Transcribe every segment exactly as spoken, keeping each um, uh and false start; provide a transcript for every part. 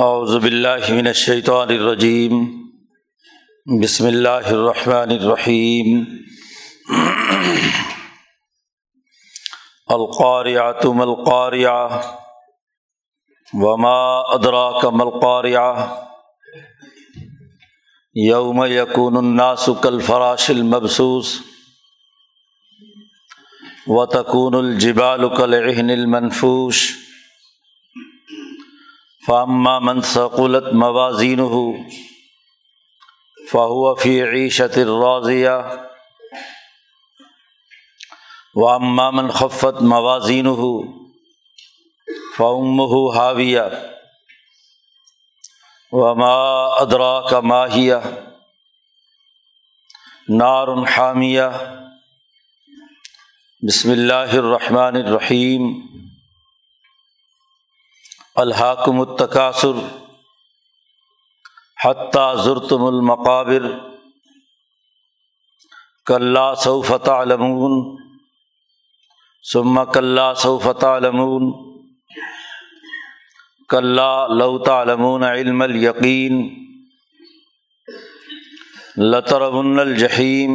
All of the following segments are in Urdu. اعوذ باللہ من الشیطان الرجیم بسم اللہ الرحمن الرحیم القارعة ما القارعة وما ادراک ما القارعة یوم یکون الناس کالفراش المبثوث وتکون الجبال کالعہن المنفوش فَأَمَّا مَنْ ثَقُلَتْ مَوَازِينُهُ فَهُوَ فِي عِيشَةٍ رَاضِيَةٍ وَأَمَّا مَنْ خَفَّتْ مَوَازِينُهُ فَأُمُّهُ هَاوِيَةٌ وَمَا أَدْرَاكَ مَا هِيَهْ نَارٌ حَامِيَةٌ بسم اللہ الرحمن الرحیم الہاکم التکاثر حتی زرتم المقابر کلا سوف تعلمون ثم کلا سوف تعلمون کلا لو تعلمون علم الیقین لترون الجحیم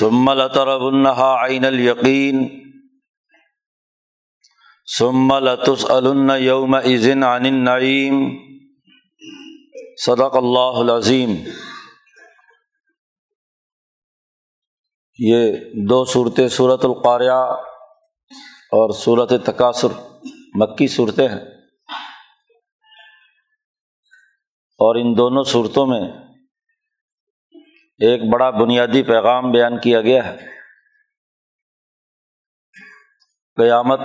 ثم لترونها عین الیقین ثم لتسألن یومئذ عن النعیم صدق اللہ العظیم۔ یہ دو صورتیں سورۃ القارعہ اور سورۃ تکاثر مکی صورتیں ہیں، اور ان دونوں صورتوں میں ایک بڑا بنیادی پیغام بیان کیا گیا ہے، قیامت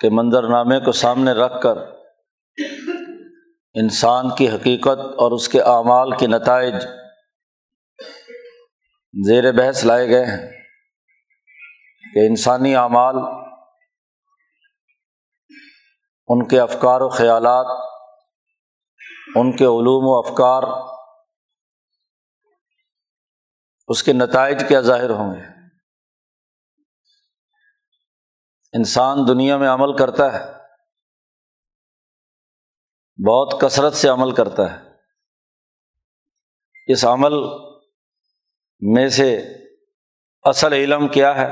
کے منظرنامے کو سامنے رکھ کر انسان کی حقیقت اور اس کے اعمال کے نتائج زیر بحث لائے گئے ہیں کہ انسانی اعمال، ان کے افکار و خیالات، ان کے علوم و افکار اس کے نتائج کیا ظاہر ہوں گے۔ انسان دنیا میں عمل کرتا ہے، بہت کثرت سے عمل کرتا ہے، اس عمل میں سے اصل علم کیا ہے،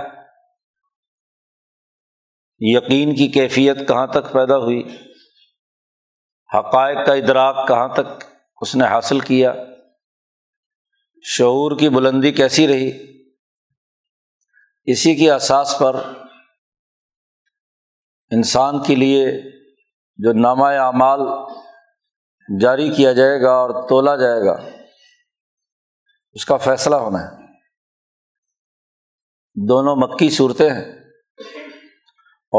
یقین کی کیفیت کہاں تک پیدا ہوئی، حقائق کا ادراک کہاں تک اس نے حاصل کیا، شعور کی بلندی کیسی رہی، اسی کی اساس پر انسان کے لیے جو نامہ اعمال جاری کیا جائے گا اور تولا جائے گا، اس کا فیصلہ ہونا ہے۔ دونوں مکی صورتیں ہیں،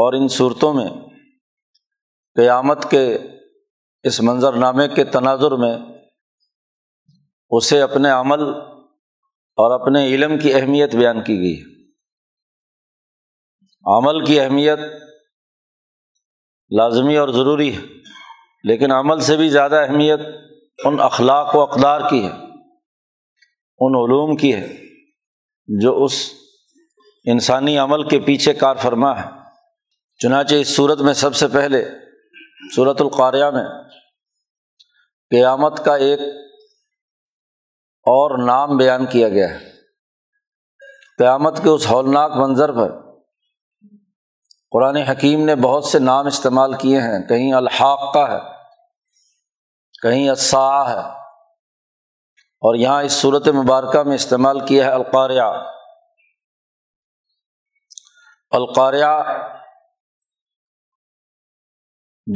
اور ان صورتوں میں قیامت کے اس منظرنامے کے تناظر میں اسے اپنے عمل اور اپنے علم کی اہمیت بیان کی گئی ہے۔ عمل کی اہمیت لازمی اور ضروری ہے، لیکن عمل سے بھی زیادہ اہمیت ان اخلاق و اقدار کی ہے، ان علوم کی ہے جو اس انسانی عمل کے پیچھے کار فرما ہے۔ چنانچہ اس صورت میں سب سے پہلے سورۃ القارعہ میں قیامت کا ایک اور نام بیان کیا گیا ہے، قیامت کے اس ہولناک منظر پر قرآن حکیم نے بہت سے نام استعمال کیے ہیں، کہیں الحاقہ ہے، کہیں الساعہ ہے، اور یہاں اس صورت مبارکہ میں استعمال کیا ہے القارعہ۔ القارعہ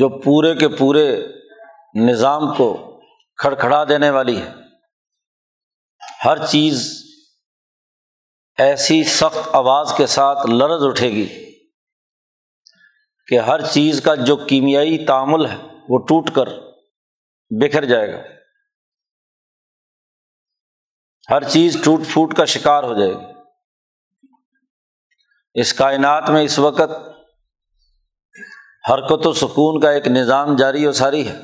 جو پورے کے پورے نظام کو کھڑکھڑا دینے والی ہے، ہر چیز ایسی سخت آواز کے ساتھ لرز اٹھے گی کہ ہر چیز کا جو کیمیائی تعامل ہے وہ ٹوٹ کر بکھر جائے گا، ہر چیز ٹوٹ پھوٹ کا شکار ہو جائے گی۔ اس کائنات میں اس وقت حرکت و سکون کا ایک نظام جاری و ساری ہے،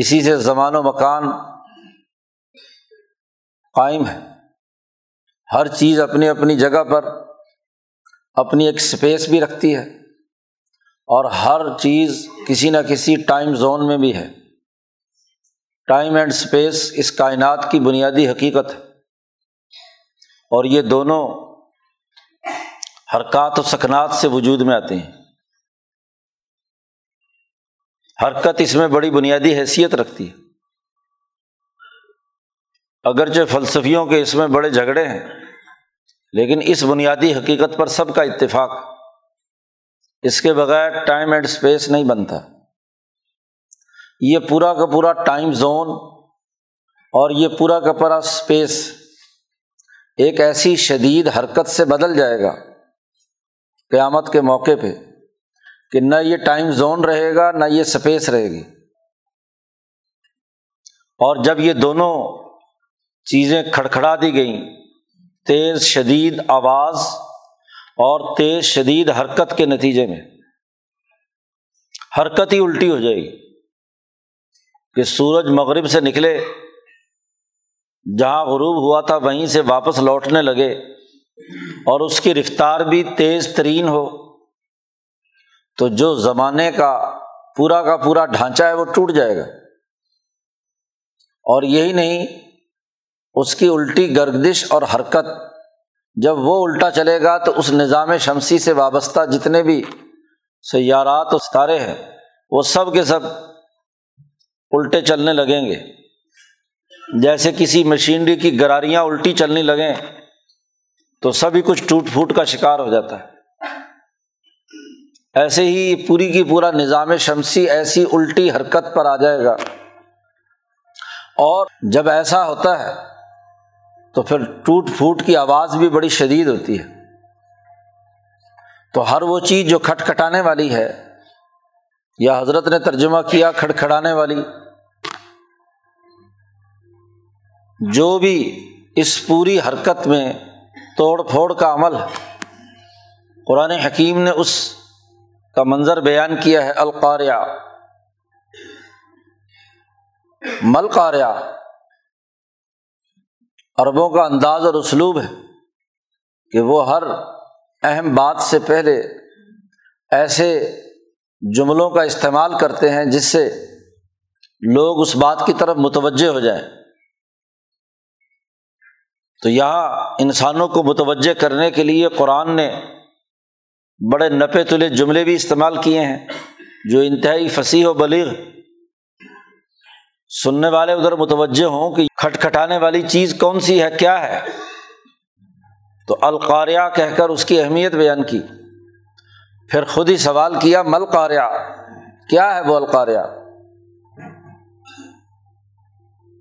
اسی سے زمان و مکان قائم ہے، ہر چیز اپنی اپنی جگہ پر اپنی ایک سپیس بھی رکھتی ہے اور ہر چیز کسی نہ کسی ٹائم زون میں بھی ہے۔ ٹائم اینڈ اسپیس اس کائنات کی بنیادی حقیقت ہے، اور یہ دونوں حرکات و سکنات سے وجود میں آتے ہیں۔ حرکت اس میں بڑی بنیادی حیثیت رکھتی ہے، اگرچہ فلسفیوں کے اس میں بڑے جھگڑے ہیں، لیکن اس بنیادی حقیقت پر سب کا اتفاق، اس کے بغیر ٹائم اینڈ اسپیس نہیں بنتا۔ یہ پورا کا پورا ٹائم زون اور یہ پورا کا پورا اسپیس ایک ایسی شدید حرکت سے بدل جائے گا قیامت کے موقع پہ کہ نہ یہ ٹائم زون رہے گا نہ یہ اسپیس رہے گی، اور جب یہ دونوں چیزیں کھڑکھڑا دی گئیں، تیز شدید آواز اور تیز شدید حرکت کے نتیجے میں، حرکت ہی الٹی ہو جائے گی کہ سورج مغرب سے نکلے، جہاں غروب ہوا تھا وہیں سے واپس لوٹنے لگے، اور اس کی رفتار بھی تیز ترین ہو، تو جو زمانے کا پورا کا پورا ڈھانچہ ہے وہ ٹوٹ جائے گا۔ اور یہی نہیں، اس کی الٹی گردش اور حرکت جب وہ الٹا چلے گا تو اس نظام شمسی سے وابستہ جتنے بھی سیارات و ستارے ہیں وہ سب کے سب الٹے چلنے لگیں گے، جیسے کسی مشینری کی گراریاں الٹی چلنے لگیں تو سبھی کچھ ٹوٹ پھوٹ کا شکار ہو جاتا ہے۔ ایسے ہی پوری کی پورا نظام شمسی ایسی الٹی حرکت پر آ جائے گا، اور جب ایسا ہوتا ہے تو پھر ٹوٹ پھوٹ کی آواز بھی بڑی شدید ہوتی ہے۔ تو ہر وہ چیز جو کھٹکھٹانے والی ہے، یا حضرت نے ترجمہ کیا کھڑکھڑانے والی، جو بھی اس پوری حرکت میں توڑ پھوڑ کا عمل ہے، قرآن حکیم نے اس کا منظر بیان کیا ہے۔ القارعہ، مل قارعہ عربوں کا انداز اور اسلوب ہے کہ وہ ہر اہم بات سے پہلے ایسے جملوں کا استعمال کرتے ہیں جس سے لوگ اس بات کی طرف متوجہ ہو جائیں۔ تو یہاں انسانوں کو متوجہ کرنے کے لیے قرآن نے بڑے نپے تلے جملے بھی استعمال کیے ہیں جو انتہائی فصیح و بلیغ، سننے والے ادھر متوجہ ہوں کہ کھٹکھٹانے والی چیز کون سی ہے، کیا ہے۔ تو القارعہ کہہ کر اس کی اہمیت بیان کی، پھر خود ہی سوال کیا مل قارعہ، کیا ہے وہ القارعہ۔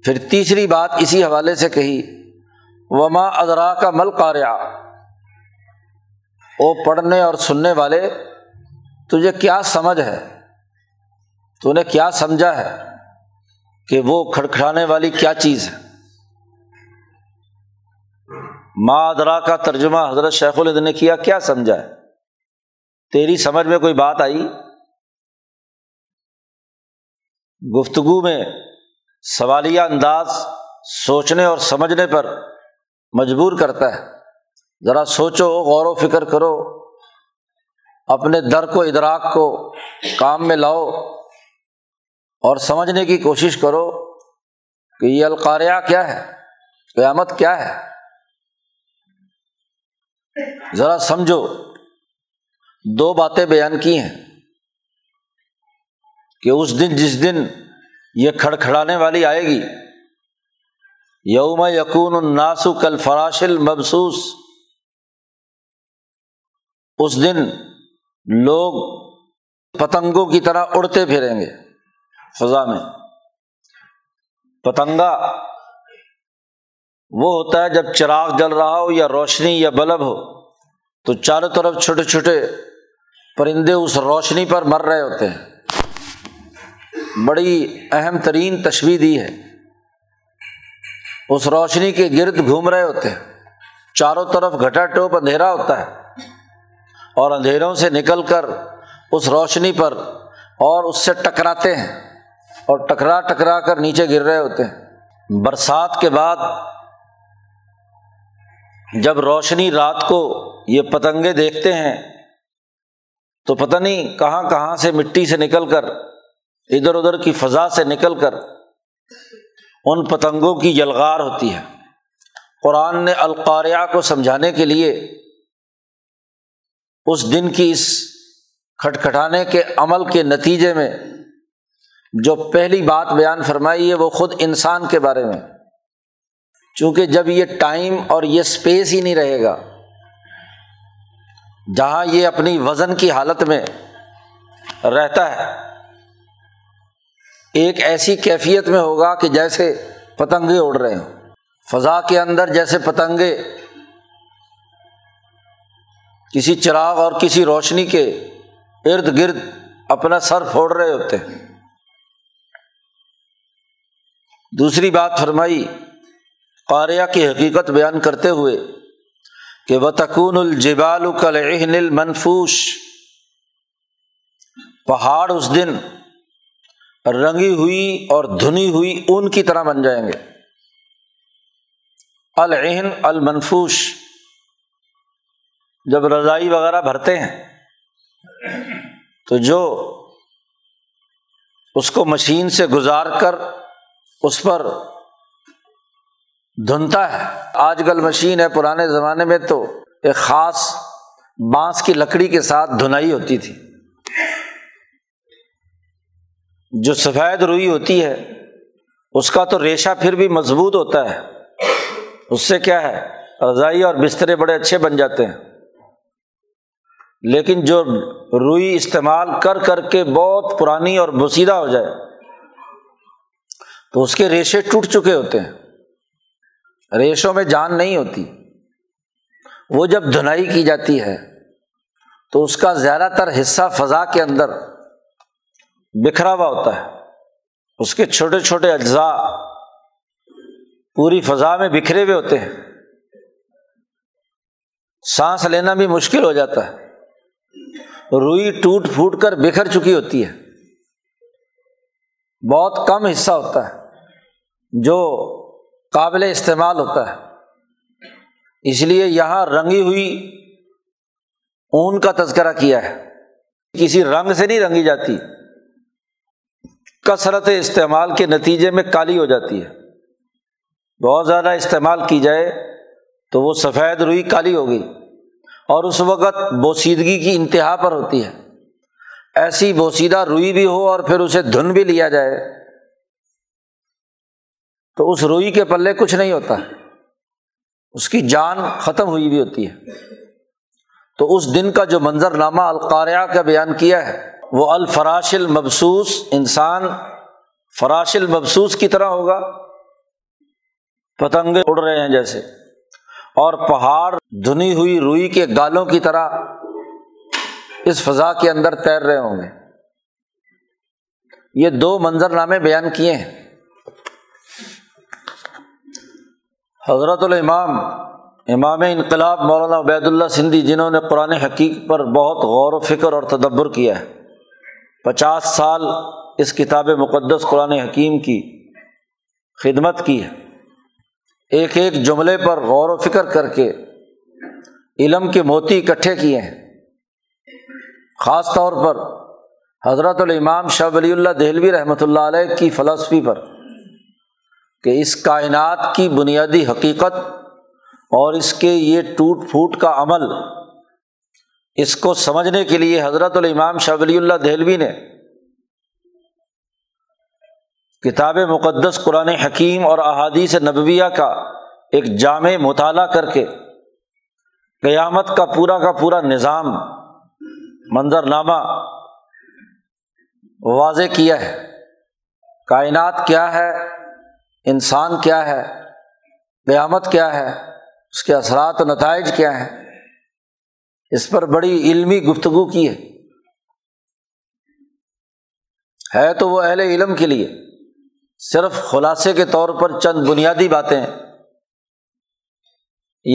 پھر تیسری بات اسی حوالے سے کہی، وما ادراک مل قارعہ، او پڑھنے اور سننے والے تجھے کیا سمجھ ہے، تو نے کیا سمجھا ہے کہ وہ کھڑکھڑانے والی کیا چیز ہے۔ ما ادراک کا ترجمہ حضرت شیخ الہند نے کیا، کیا سمجھا ہے، تیری سمجھ میں کوئی بات آئی۔ گفتگو میں سوالیہ انداز سوچنے اور سمجھنے پر مجبور کرتا ہے، ذرا سوچو، غور و فکر کرو، اپنے درک و ادراک کو کام میں لاؤ اور سمجھنے کی کوشش کرو کہ یہ القارعہ کیا ہے، قیامت کیا ہے، ذرا سمجھو۔ دو باتیں بیان کی ہیں کہ اس دن جس دن یہ کھڑکھڑانے والی آئے گی، یوم یکون الناس کالفراش المبثوث، اس دن لوگ پتنگوں کی طرح اڑتے پھریں گے فضا میں۔ پتنگا وہ ہوتا ہے جب چراغ جل رہا ہو یا روشنی یا بلب ہو تو چاروں طرف چھوٹے چھوٹے پرندے اس روشنی پر مر رہے ہوتے ہیں۔ بڑی اہم ترین تشبیہ دی ہے، اس روشنی کے گرد گھوم رہے ہوتے ہیں، چاروں طرف گھٹا ٹوپ اندھیرا ہوتا ہے، اور اندھیروں سے نکل کر اس روشنی پر اور اس سے ٹکراتے ہیں، اور ٹکرا ٹکرا کر نیچے گر رہے ہوتے ہیں۔ برسات کے بعد جب روشنی رات کو یہ پتنگیں دیکھتے ہیں تو پتہ نہیں کہاں کہاں سے مٹی سے نکل کر، ادھر ادھر کی فضا سے نکل کر ان پتنگوں کی یلغار ہوتی ہے۔ قرآن نے القارعہ کو سمجھانے کے لیے اس دن کی اس کھٹکھٹانے کے عمل کے نتیجے میں جو پہلی بات بیان فرمائی ہے وہ خود انسان کے بارے میں، چونکہ جب یہ ٹائم اور یہ سپیس ہی نہیں رہے گا جہاں یہ اپنی وزن کی حالت میں رہتا ہے، ایک ایسی کیفیت میں ہوگا کہ جیسے پتنگیں اڑ رہے ہوں فضا کے اندر، جیسے پتنگیں کسی چراغ اور کسی روشنی کے ارد گرد اپنا سر پھوڑ رہے ہوتے ہیں۔ دوسری بات فرمائی قارعہ کی حقیقت بیان کرتے ہوئے کہ وَتَكُونُ الْجِبَالُ كَالْعِهْنِ الْمَنْفُوشِ، پہاڑ اس دن رنگی ہوئی اور دھنی ہوئی اون کی طرح بن جائیں گے۔ العہن المنفوش، جب رضائی وغیرہ بھرتے ہیں تو جو اس کو مشین سے گزار کر اس پر دھنتا ہے، آج کل مشین ہے، پرانے زمانے میں تو ایک خاص بانس کی لکڑی کے ساتھ دھنائی ہوتی تھی، جو سفید روئی ہوتی ہے اس کا تو ریشہ پھر بھی مضبوط ہوتا ہے، اس سے کیا ہے رضائی اور بسترے بڑے اچھے بن جاتے ہیں، لیکن جو روئی استعمال کر کر کے بہت پرانی اور بوسیدہ ہو جائے تو اس کے ریشے ٹوٹ چکے ہوتے ہیں، ریشوں میں جان نہیں ہوتی۔ وہ جب دھنائی کی جاتی ہے تو اس کا زیادہ تر حصہ فضا کے اندر بکھرا ہوا ہوتا ہے، اس کے چھوٹے چھوٹے اجزاء پوری فضا میں بکھرے ہوئے ہوتے ہیں، سانس لینا بھی مشکل ہو جاتا ہے، روئی ٹوٹ پھوٹ کر بکھر چکی ہوتی ہے، بہت کم حصہ ہوتا ہے جو قابل استعمال ہوتا ہے۔ اس لیے یہاں رنگی ہوئی اون کا تذکرہ کیا ہے، کسی رنگ سے نہیں رنگی جاتی، کثرت استعمال کے نتیجے میں کالی ہو جاتی ہے، بہت زیادہ استعمال کی جائے تو وہ سفید روئی کالی ہو گئی، اور اس وقت بوسیدگی کی انتہا پر ہوتی ہے، ایسی بوسیدہ روئی بھی ہو اور پھر اسے دھن بھی لیا جائے تو اس روئی کے پلے کچھ نہیں ہوتا، اس کی جان ختم ہوئی بھی ہوتی ہے۔ تو اس دن کا جو منظر نامہ القارعہ کا بیان کیا ہے وہ الفراش المبسوس، انسان فراش المبسوس کی طرح ہوگا، پتنگیں اڑ رہے ہیں جیسے، اور پہاڑ دھنی ہوئی روئی کے گالوں کی طرح اس فضا کے اندر تیر رہے ہوں گے۔ یہ دو منظر نامے بیان کیے ہیں۔ حضرت الامام امام انقلاب مولانا عبید اللہ سندھی، جنہوں نے قرآن حقیق پر بہت غور و فکر اور تدبر کیا ہے، پچاس سال اس کتاب مقدس قرآن حکیم کی خدمت کی ہے، ایک ایک جملے پر غور و فکر کر کے علم کے موتی اکٹھے کیے ہیں۔ خاص طور پر حضرت الامام شاہ ولی اللہ دہلوی رحمۃ اللہ علیہ کی فلسفی پر، کہ اس کائنات کی بنیادی حقیقت اور اس کے یہ ٹوٹ پھوٹ کا عمل، اس کو سمجھنے کے لیے حضرت الامام شاہ ولی اللہ دہلوی نے کتاب مقدس قرآن حکیم اور احادیث نبویہ کا ایک جامع مطالعہ کر کے قیامت کا پورا کا پورا نظام منظرنامہ واضح کیا ہے۔ کائنات کیا ہے، انسان کیا ہے، قیامت کیا ہے، اس کے اثرات و نتائج کیا ہیں، اس پر بڑی علمی گفتگو کی ہے ہے تو وہ اہل علم کے لیے صرف خلاصے کے طور پر چند بنیادی باتیں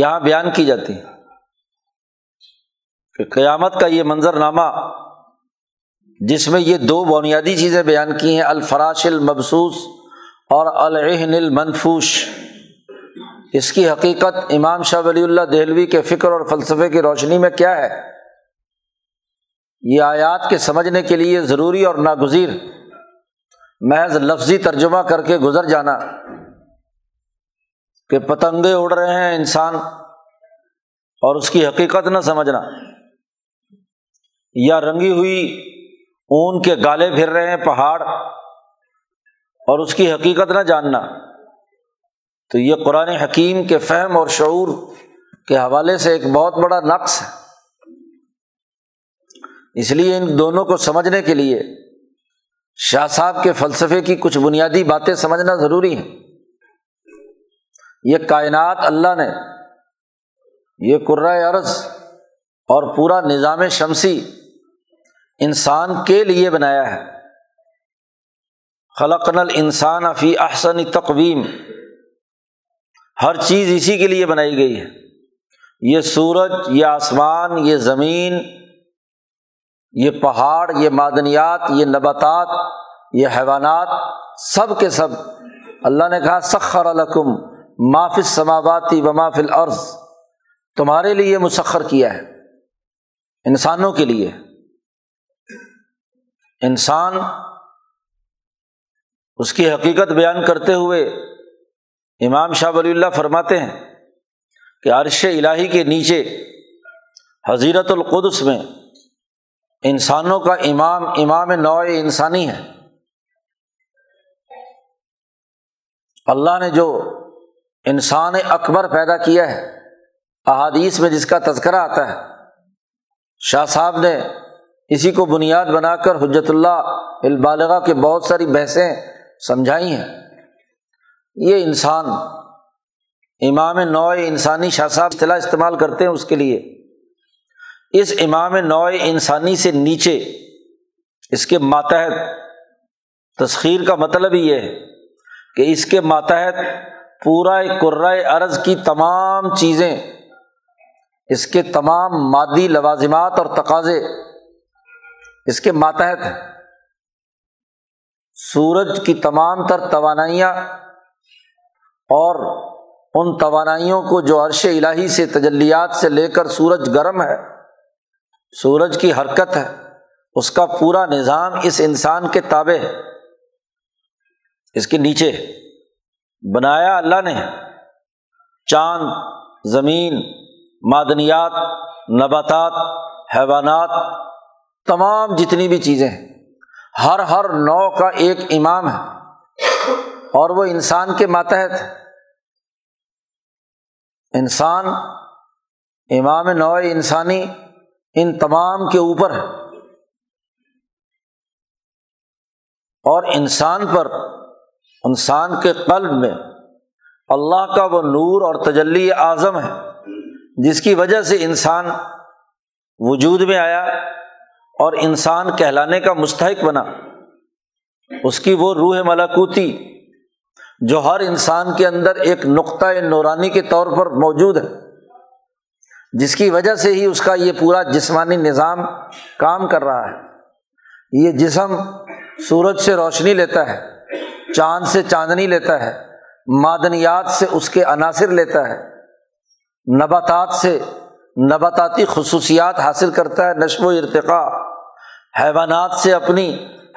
یہاں بیان کی جاتی ہیں کہ قیامت کا یہ منظرنامہ جس میں یہ دو بنیادی چیزیں بیان کی ہیں، الفراش المبسوس اور العہن المنفوش، اس کی حقیقت امام شاہ ولی اللہ دہلوی کے فکر اور فلسفے کی روشنی میں کیا ہے، یہ آیات کے سمجھنے کے لیے ضروری اور ناگزیر محض لفظی ترجمہ کر کے گزر جانا کہ پتنگیں اڑ رہے ہیں انسان اور اس کی حقیقت نہ سمجھنا، یا رنگی ہوئی اون کے گالے پھر رہے ہیں پہاڑ اور اس کی حقیقت نہ جاننا، تو یہ قرآن حکیم کے فہم اور شعور کے حوالے سے ایک بہت بڑا نقص ہے۔ اس لیے ان دونوں کو سمجھنے کے لیے شاہ صاحب کے فلسفے کی کچھ بنیادی باتیں سمجھنا ضروری ہے۔ یہ کائنات اللہ نے، یہ کرۂ ارض اور پورا نظام شمسی انسان کے لیے بنایا ہے۔ خلقنا الانسان فی احسن تقویم، ہر چیز اسی کے لیے بنائی گئی ہے۔ یہ سورج، یہ آسمان، یہ زمین، یہ پہاڑ، یہ معدنیات، یہ نباتات، یہ حیوانات، سب کے سب اللہ نے کہا سخر لکم ما فی السماوات و ما فی الارض، تمہارے لیے مسخر کیا ہے، انسانوں کے لیے۔ انسان اس کی حقیقت بیان کرتے ہوئے امام شاہ ولی اللہ فرماتے ہیں کہ عرش الہی کے نیچے حضیرت القدس میں انسانوں کا امام امام نوع انسانی ہے۔ اللہ نے جو انسان اکبر پیدا کیا ہے، احادیث میں جس کا تذکرہ آتا ہے، شاہ صاحب نے اسی کو بنیاد بنا کر حجت اللہ البالغہ کے بہت ساری بحثیں سمجھائی ہیں۔ یہ انسان امام نوع انسانی، شاہ صاحب اصطلاح استعمال کرتے ہیں اس کے لیے، اس امام نوع انسانی سے نیچے، اس کے ماتحت، تسخیر کا مطلب یہ ہے کہ اس کے ماتحت پورا کرۂ ارض کی تمام چیزیں، اس کے تمام مادی لوازمات اور تقاضے اس کے ماتحت ہیں۔ سورج کی تمام تر توانائیاں اور ان توانائیوں کو جو عرش الہی سے تجلیات سے لے کر، سورج گرم ہے، سورج کی حرکت ہے، اس کا پورا نظام اس انسان کے تابع ہے، اس کے نیچے بنایا اللہ نے۔ چاند، زمین، معدنیات، نباتات، حیوانات، تمام جتنی بھی چیزیں ہیں، ہر ہر نوع کا ایک امام ہے اور وہ انسان کے ماتحت ہے۔ انسان امام نوع انسانی ان تمام کے اوپر ہے، اور انسان پر، انسان کے قلب میں اللہ کا وہ نور اور تجلی اعظم ہے جس کی وجہ سے انسان وجود میں آیا اور انسان کہلانے کا مستحق بنا۔ اس کی وہ روح ملکوتی جو ہر انسان کے اندر ایک نقطۂ نورانی کے طور پر موجود ہے، جس کی وجہ سے ہی اس کا یہ پورا جسمانی نظام کام کر رہا ہے۔ یہ جسم سورج سے روشنی لیتا ہے، چاند سے چاندنی لیتا ہے، معدنیات سے اس کے عناصر لیتا ہے، نباتات سے نباتاتی خصوصیات حاصل کرتا ہے، نشو و ارتقاء، حیوانات سے اپنی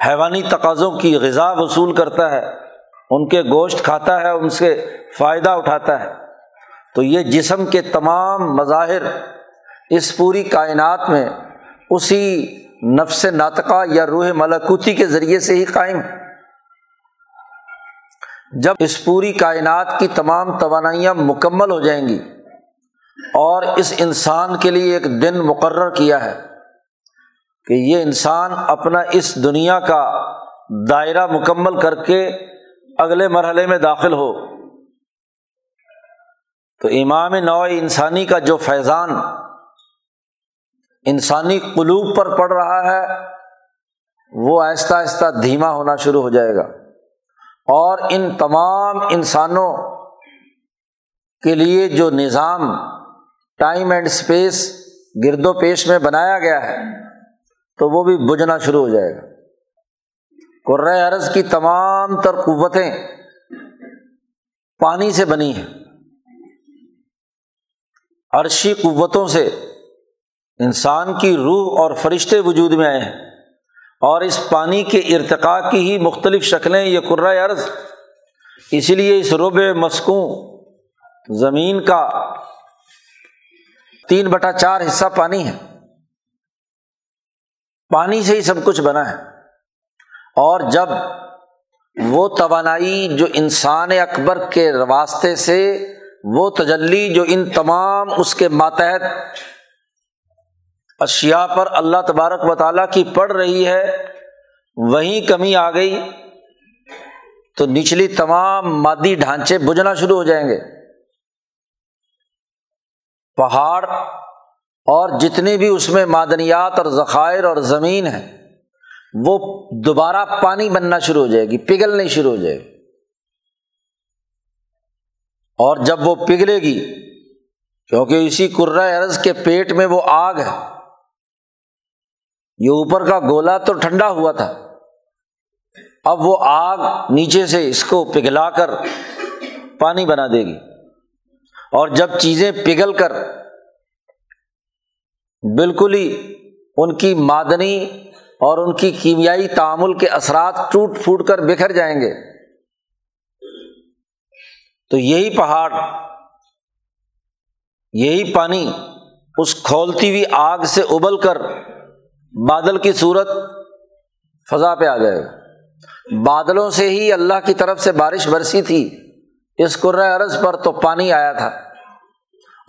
حیوانی تقاضوں کی غذا وصول کرتا ہے، ان کے گوشت کھاتا ہے، ان سے فائدہ اٹھاتا ہے۔ تو یہ جسم کے تمام مظاہر اس پوری کائنات میں اسی نفس ناطقہ یا روح ملکوتی کے ذریعے سے ہی قائم۔ جب اس پوری کائنات کی تمام توانائیاں مکمل ہو جائیں گی اور اس انسان کے لیے ایک دن مقرر کیا ہے کہ یہ انسان اپنا اس دنیا کا دائرہ مکمل کر کے اگلے مرحلے میں داخل ہو، تو امام نوع انسانی کا جو فیضان انسانی قلوب پر پڑ رہا ہے وہ آہستہ آہستہ دھیما ہونا شروع ہو جائے گا، اور ان تمام انسانوں کے لیے جو نظام ٹائم اینڈ اسپیس گرد و پیش میں بنایا گیا ہے تو وہ بھی بجھنا شروع ہو جائے گا۔ کرۂ ارض کی تمام تر قوتیں پانی سے بنی ہیں، عرشی قوتوں سے انسان کی روح اور فرشتے وجود میں آئے ہیں، اور اس پانی کے ارتقاء کی ہی مختلف شکلیں یہ کرۂ ارض، اس لیے اس ربع مسکوں زمین کا تین بٹا چار حصہ پانی ہے، پانی سے ہی سب کچھ بنا ہے۔ اور جب وہ توانائی جو انسان اکبر کے واسطے سے، وہ تجلی جو ان تمام اس کے ماتحت اشیاء پر اللہ تبارک و تعالیٰ کی پڑ رہی ہے، وہیں کمی آ گئی تو نچلی تمام مادی ڈھانچے بجھنا شروع ہو جائیں گے۔ پہاڑ اور جتنی بھی اس میں معدنیات اور ذخائر اور زمین ہے، وہ دوبارہ پانی بننا شروع ہو جائے گی، پگھلنی شروع ہو جائے گی، اور جب وہ پگھلے گی، کیونکہ اسی کرۂ ارض کے پیٹ میں وہ آگ ہے، یہ اوپر کا گولا تو ٹھنڈا ہوا تھا، اب وہ آگ نیچے سے اس کو پگھلا کر پانی بنا دے گی، اور جب چیزیں پگھل کر بالکل ہی ان کی معدنی اور ان کی کیمیائی تعامل کے اثرات ٹوٹ پھوٹ کر بکھر جائیں گے، تو یہی پہاڑ، یہی پانی اس کھولتی ہوئی آگ سے ابل کر بادل کی صورت فضا پہ آ جائے گا۔ بادلوں سے ہی اللہ کی طرف سے بارش برسی تھی اس کرۂ ارض پر، تو پانی آیا تھا۔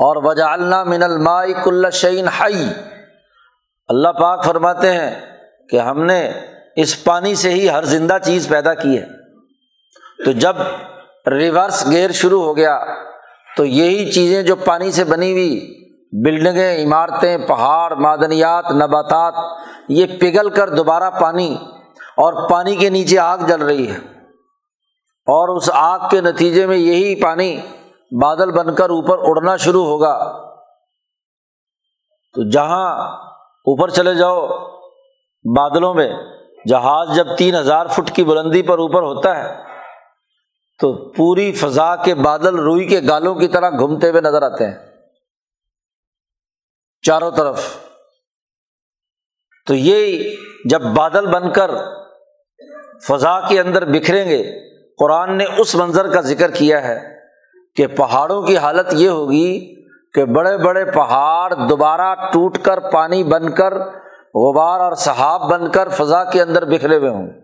اور وجعلنا من الماء کل شیء حی، اللہ پاک فرماتے ہیں کہ ہم نے اس پانی سے ہی ہر زندہ چیز پیدا کی ہے۔ تو جب ریورس گیئر شروع ہو گیا تو یہی چیزیں جو پانی سے بنی ہوئی بلڈنگیں، عمارتیں، پہاڑ، معدنیات، نباتات، یہ پگھل کر دوبارہ پانی، اور پانی کے نیچے آگ جل رہی ہے، اور اس آگ کے نتیجے میں یہی پانی بادل بن کر اوپر اڑنا شروع ہوگا۔ تو جہاں اوپر چلے جاؤ بادلوں میں، جہاز جب تین ہزار فٹ کی بلندی پر اوپر ہوتا ہے تو پوری فضا کے بادل روئی کے گالوں کی طرح گھومتے ہوئے نظر آتے ہیں چاروں طرف۔ تو یہ جب بادل بن کر فضا کے اندر بکھریں گے، قرآن نے اس منظر کا ذکر کیا ہے کہ پہاڑوں کی حالت یہ ہوگی کہ بڑے بڑے پہاڑ دوبارہ ٹوٹ کر پانی بن کر غبار اور سحاب بن کر فضا کے اندر بکھرے ہوئے ہوں گے،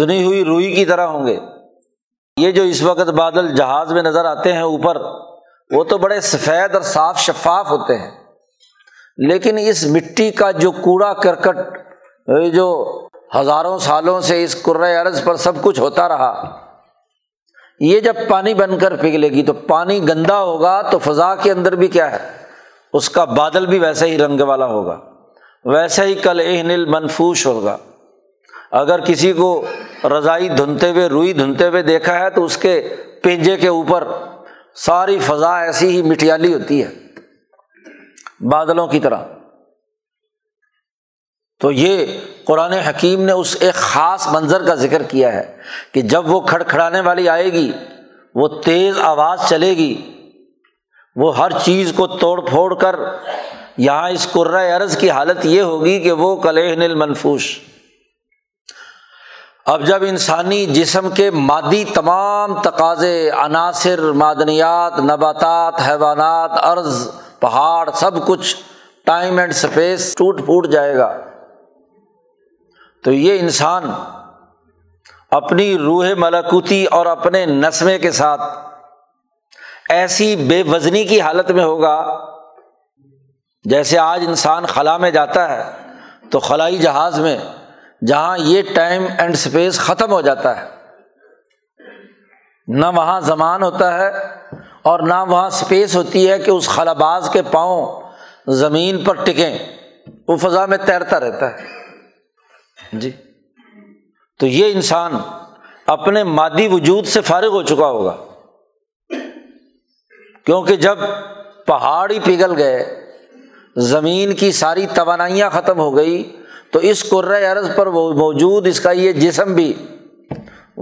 دھنی ہوئی روئی کی طرح ہوں گے۔ یہ جو اس وقت بادل جہاز میں نظر آتے ہیں اوپر، وہ تو بڑے سفید اور صاف شفاف ہوتے ہیں، لیکن اس مٹی کا جو کوڑا کرکٹ جو ہزاروں سالوں سے اس کرۂ ارض پر سب کچھ ہوتا رہا، یہ جب پانی بن کر پگھلے گی تو پانی گندا ہوگا، تو فضا کے اندر بھی کیا ہے، اس کا بادل بھی ویسا ہی رنگ والا ہوگا، ویسا ہی کالعہن المنفوش ہوگا۔ اگر کسی کو رضائی دھنتے ہوئے، روئی دھنتے ہوئے دیکھا ہے تو اس کے پنجے کے اوپر ساری فضا ایسی ہی مٹیالی ہوتی ہے بادلوں کی طرح۔ تو یہ قرآن حکیم نے اس ایک خاص منظر کا ذکر کیا ہے کہ جب وہ کھڑکھڑانے والی آئے گی، وہ تیز آواز چلے گی، وہ ہر چیز کو توڑ پھوڑ کر، یہاں اس کرۂ ارض کی حالت یہ ہوگی کہ وہ کالعہن المنفوش۔ اب جب انسانی جسم کے مادی تمام تقاضے، عناصر، معدنیات، نباتات، حیوانات، ارض، پہاڑ، سب کچھ، ٹائم اینڈ سپیس ٹوٹ پھوٹ جائے گا، تو یہ انسان اپنی روح ملکوتی اور اپنے نسمے کے ساتھ ایسی بے وزنی کی حالت میں ہوگا، جیسے آج انسان خلا میں جاتا ہے تو خلائی جہاز میں، جہاں یہ ٹائم اینڈ سپیس ختم ہو جاتا ہے، نہ وہاں زمان ہوتا ہے اور نہ وہاں سپیس ہوتی ہے کہ اس خلا باز کے پاؤں زمین پر ٹکیں، وہ فضا میں تیرتا رہتا ہے۔ جی، تو یہ انسان اپنے مادی وجود سے فارغ ہو چکا ہوگا، کیونکہ جب پہاڑ ہی پگھل گئے، زمین کی ساری توانائیاں ختم ہو گئی، تو اس کرۂ ارض پر موجود اس کا یہ جسم بھی،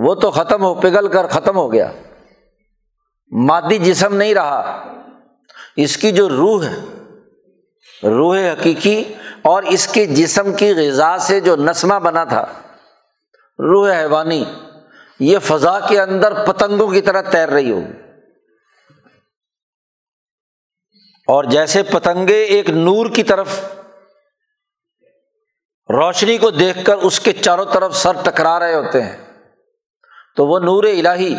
وہ تو ختم ہو، پگھل کر ختم ہو گیا، مادی جسم نہیں رہا۔ اس کی جو روح ہے، روح حقیقی اور اس کے جسم کی غذا سے جو نسمہ بنا تھا روح حیوانی، یہ فضا کے اندر پتنگوں کی طرح تیر رہی ہوگی، اور جیسے پتنگیں ایک نور کی طرف روشنی کو دیکھ کر اس کے چاروں طرف سر ٹکرا رہے ہوتے ہیں، تو وہ نور الہی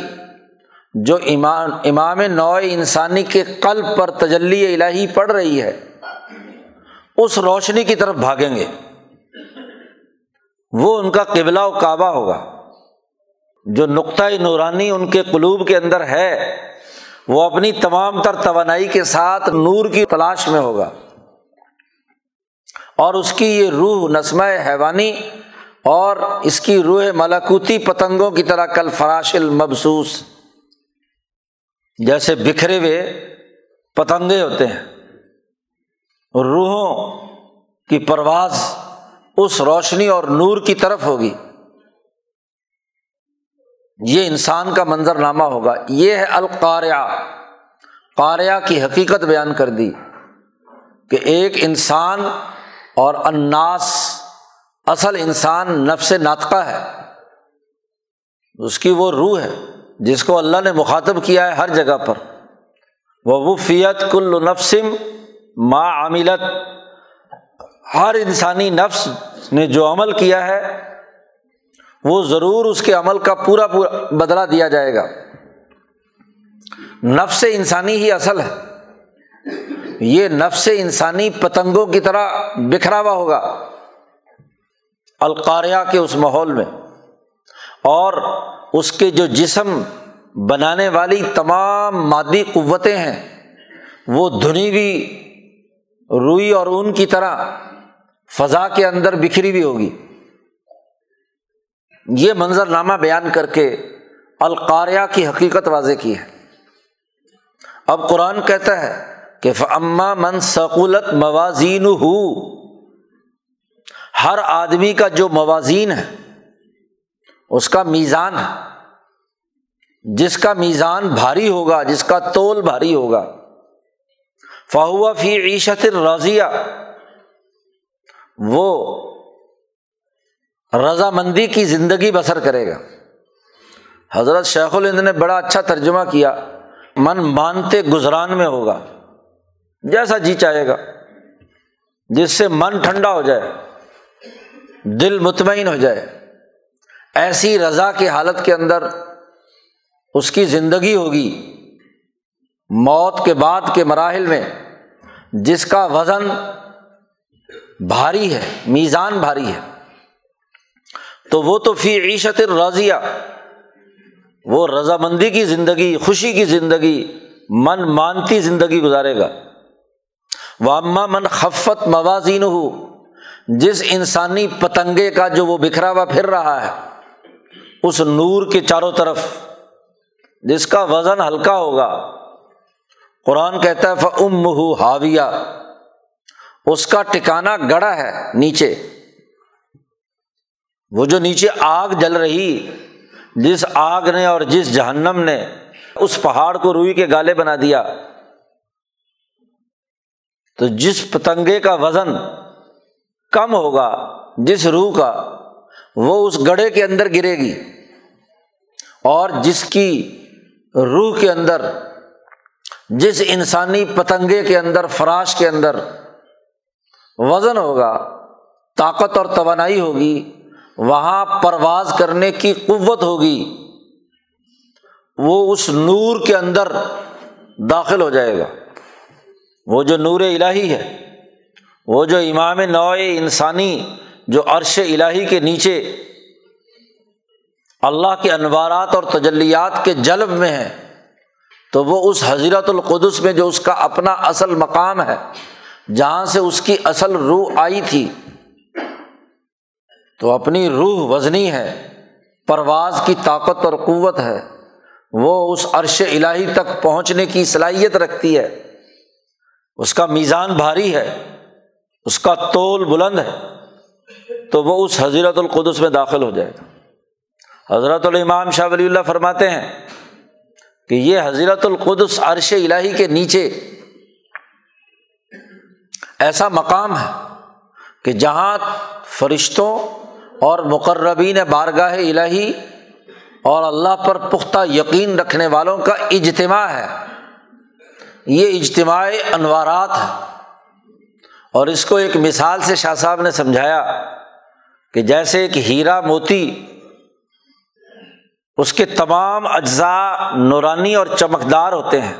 جو امام امام نوع انسانی کے قلب پر تجلی الہی پڑ رہی ہے، اس روشنی کی طرف بھاگیں گے، وہ ان کا قبلہ و کعبہ ہوگا۔ جو نقطۂ نورانی ان کے قلوب کے اندر ہے، وہ اپنی تمام تر توانائی کے ساتھ نور کی تلاش میں ہوگا، اور اس کی یہ روح نسمہ حیوانی اور اس کی روح ملکوتی پتنگوں کی طرح کل فراش المبسوس جیسے بکھرے ہوئے پتنگیں ہوتے ہیں، روحوں کی پرواز اس روشنی اور نور کی طرف ہوگی۔ یہ انسان کا منظرنامہ ہوگا۔ یہ ہے القارعہ، قارعہ کی حقیقت بیان کر دی کہ ایک انسان اور الناس، اصل انسان نفس ناطقہ ہے، اس کی وہ روح ہے جس کو اللہ نے مخاطب کیا ہے ہر جگہ پر، ووفیت کل نفس ما عملت، ہر انسانی نفس نے جو عمل کیا ہے وہ ضرور اس کے عمل کا پورا پورا بدلہ دیا جائے گا۔ نفس انسانی ہی اصل ہے، یہ نفس انسانی پتنگوں کی طرح بکھرا ہوا ہوگا القارعہ کے اس ماحول میں، اور اس کے جو جسم بنانے والی تمام مادی قوتیں ہیں وہ دھنیوی روئی اور اون کی طرح فضا کے اندر بکھری ہوئی ہوگی۔ یہ منظرنامہ بیان کر کے القارعہ کی حقیقت واضح کی ہے۔ اب قرآن کہتا ہے کہ فَأَمَّا مَنْ ثَقُلَتْ مَوَازِينُهُ، ہر آدمی کا جو موازین ہے، اس کا میزان ہے، جس کا میزان بھاری ہوگا، جس کا تول بھاری ہوگا، فَهُوَ فِي عِيشَةٍ رَاضِيَةٍ، وہ رضامندی کی زندگی بسر کرے گا۔ حضرت شیخ الہند نے بڑا اچھا ترجمہ کیا، من مانتے گزران میں ہوگا، جیسا جی چاہے گا، جس سے من ٹھنڈا ہو جائے، دل مطمئن ہو جائے، ایسی رضا کی حالت کے اندر اس کی زندگی ہوگی۔ موت کے بعد کے مراحل میں جس کا وزن بھاری ہے، میزان بھاری ہے، تو وہ تو فی عیشت راضیہ، وہ رضامندی کی زندگی، خوشی کی زندگی، من مانتی زندگی گزارے گا۔ واما من خفت موازینہ، جس انسانی پتنگے کا جو وہ بکھرا ہوا پھر رہا ہے اس نور کے چاروں طرف، جس کا وزن ہلکا ہوگا، قرآن کہتا ہے فَأُمُّهُ حَاوِيَةٌ، اس کا ٹھکانہ گڑا ہے نیچے، وہ جو نیچے آگ جل رہی، جس آگ نے اور جس جہنم نے اس پہاڑ کو روئی کے گالے بنا دیا، تو جس پتنگے کا وزن کم ہوگا، جس روح کا، وہ اس گڑھے کے اندر گرے گی، اور جس کی روح کے اندر، جس انسانی پتنگے کے اندر، فراش کے اندر وزن ہوگا، طاقت اور توانائی ہوگی، وہاں پرواز کرنے کی قوت ہوگی، وہ اس نور کے اندر داخل ہو جائے گا۔ وہ جو نور الہی ہے، وہ جو امام نوع انسانی جو عرش الہی کے نیچے اللہ کے انوارات اور تجلیات کے جلب میں ہے، تو وہ اس حضیرت القدس میں جو اس کا اپنا اصل مقام ہے، جہاں سے اس کی اصل روح آئی تھی، تو اپنی روح وزنی ہے، پرواز کی طاقت اور قوت ہے، وہ اس عرش الہی تک پہنچنے کی صلاحیت رکھتی ہے، اس کا میزان بھاری ہے، اس کا تول بلند ہے، تو وہ اس حضیرت القدس میں داخل ہو جائے گا۔ حضرت الامام شاہ ولی اللہ فرماتے ہیں کہ یہ حضیرت القدس عرش الہی کے نیچے ایسا مقام ہے کہ جہاں فرشتوں اور مقربین بارگاہ الہی اور اللہ پر پختہ یقین رکھنے والوں کا اجتماع ہے۔ یہ اجتماع انوارات ہے، اور اس کو ایک مثال سے شاہ صاحب نے سمجھایا کہ جیسے ایک ہیرا موتی اس کے تمام اجزاء نورانی اور چمکدار ہوتے ہیں،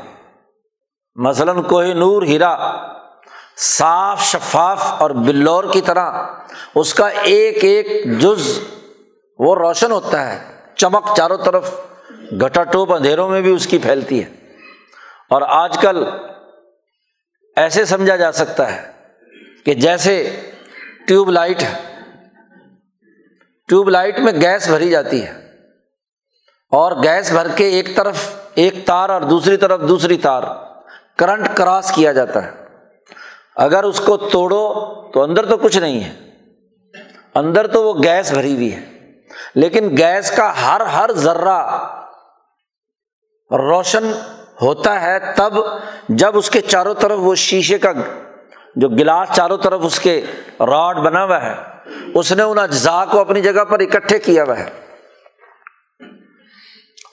مثلاً کوہ نور ہیرا صاف شفاف اور بلور کی طرح اس کا ایک ایک جز وہ روشن ہوتا ہے، چمک چاروں طرف، گھٹا ٹوپ اندھیروں میں بھی اس کی پھیلتی ہے۔ اور آج کل ایسے سمجھا جا سکتا ہے کہ جیسے ٹیوب لائٹ ہے، ٹیوب لائٹ میں گیس بھری جاتی ہے اور گیس بھر کے ایک طرف ایک تار اور دوسری طرف دوسری تار کرنٹ کراس کیا جاتا ہے۔ اگر اس کو توڑو تو اندر تو کچھ نہیں ہے، اندر تو وہ گیس بھری ہوئی ہے، لیکن گیس کا ہر ہر ذرہ روشن ہوتا ہے تب جب اس کے چاروں طرف وہ شیشے کا جو گلاس چاروں طرف اس کے راڈ بنا ہوا ہے، اس نے ان اجزاء کو اپنی جگہ پر اکٹھے کیا ہوا ہے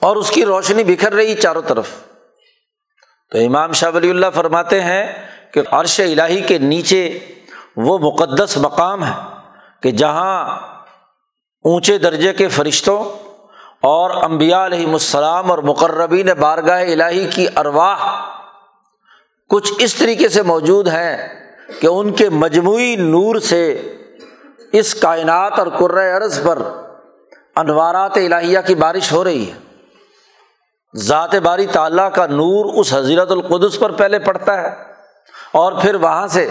اور اس کی روشنی بکھر رہی چاروں طرف۔ تو امام شاہ ولی اللہ فرماتے ہیں کہ عرش الہی کے نیچے وہ مقدس مقام ہے کہ جہاں اونچے درجے کے فرشتوں اور انبیاء علیہم السلام اور مقربین بارگاہ الہی کی ارواح کچھ اس طریقے سے موجود ہیں کہ ان کے مجموعی نور سے اس کائنات اور کرۂ ارض پر انوارات الہیہ کی بارش ہو رہی ہے۔ ذات باری تعالیٰ کا نور اس حضرت القدس پر پہلے پڑتا ہے اور پھر وہاں سے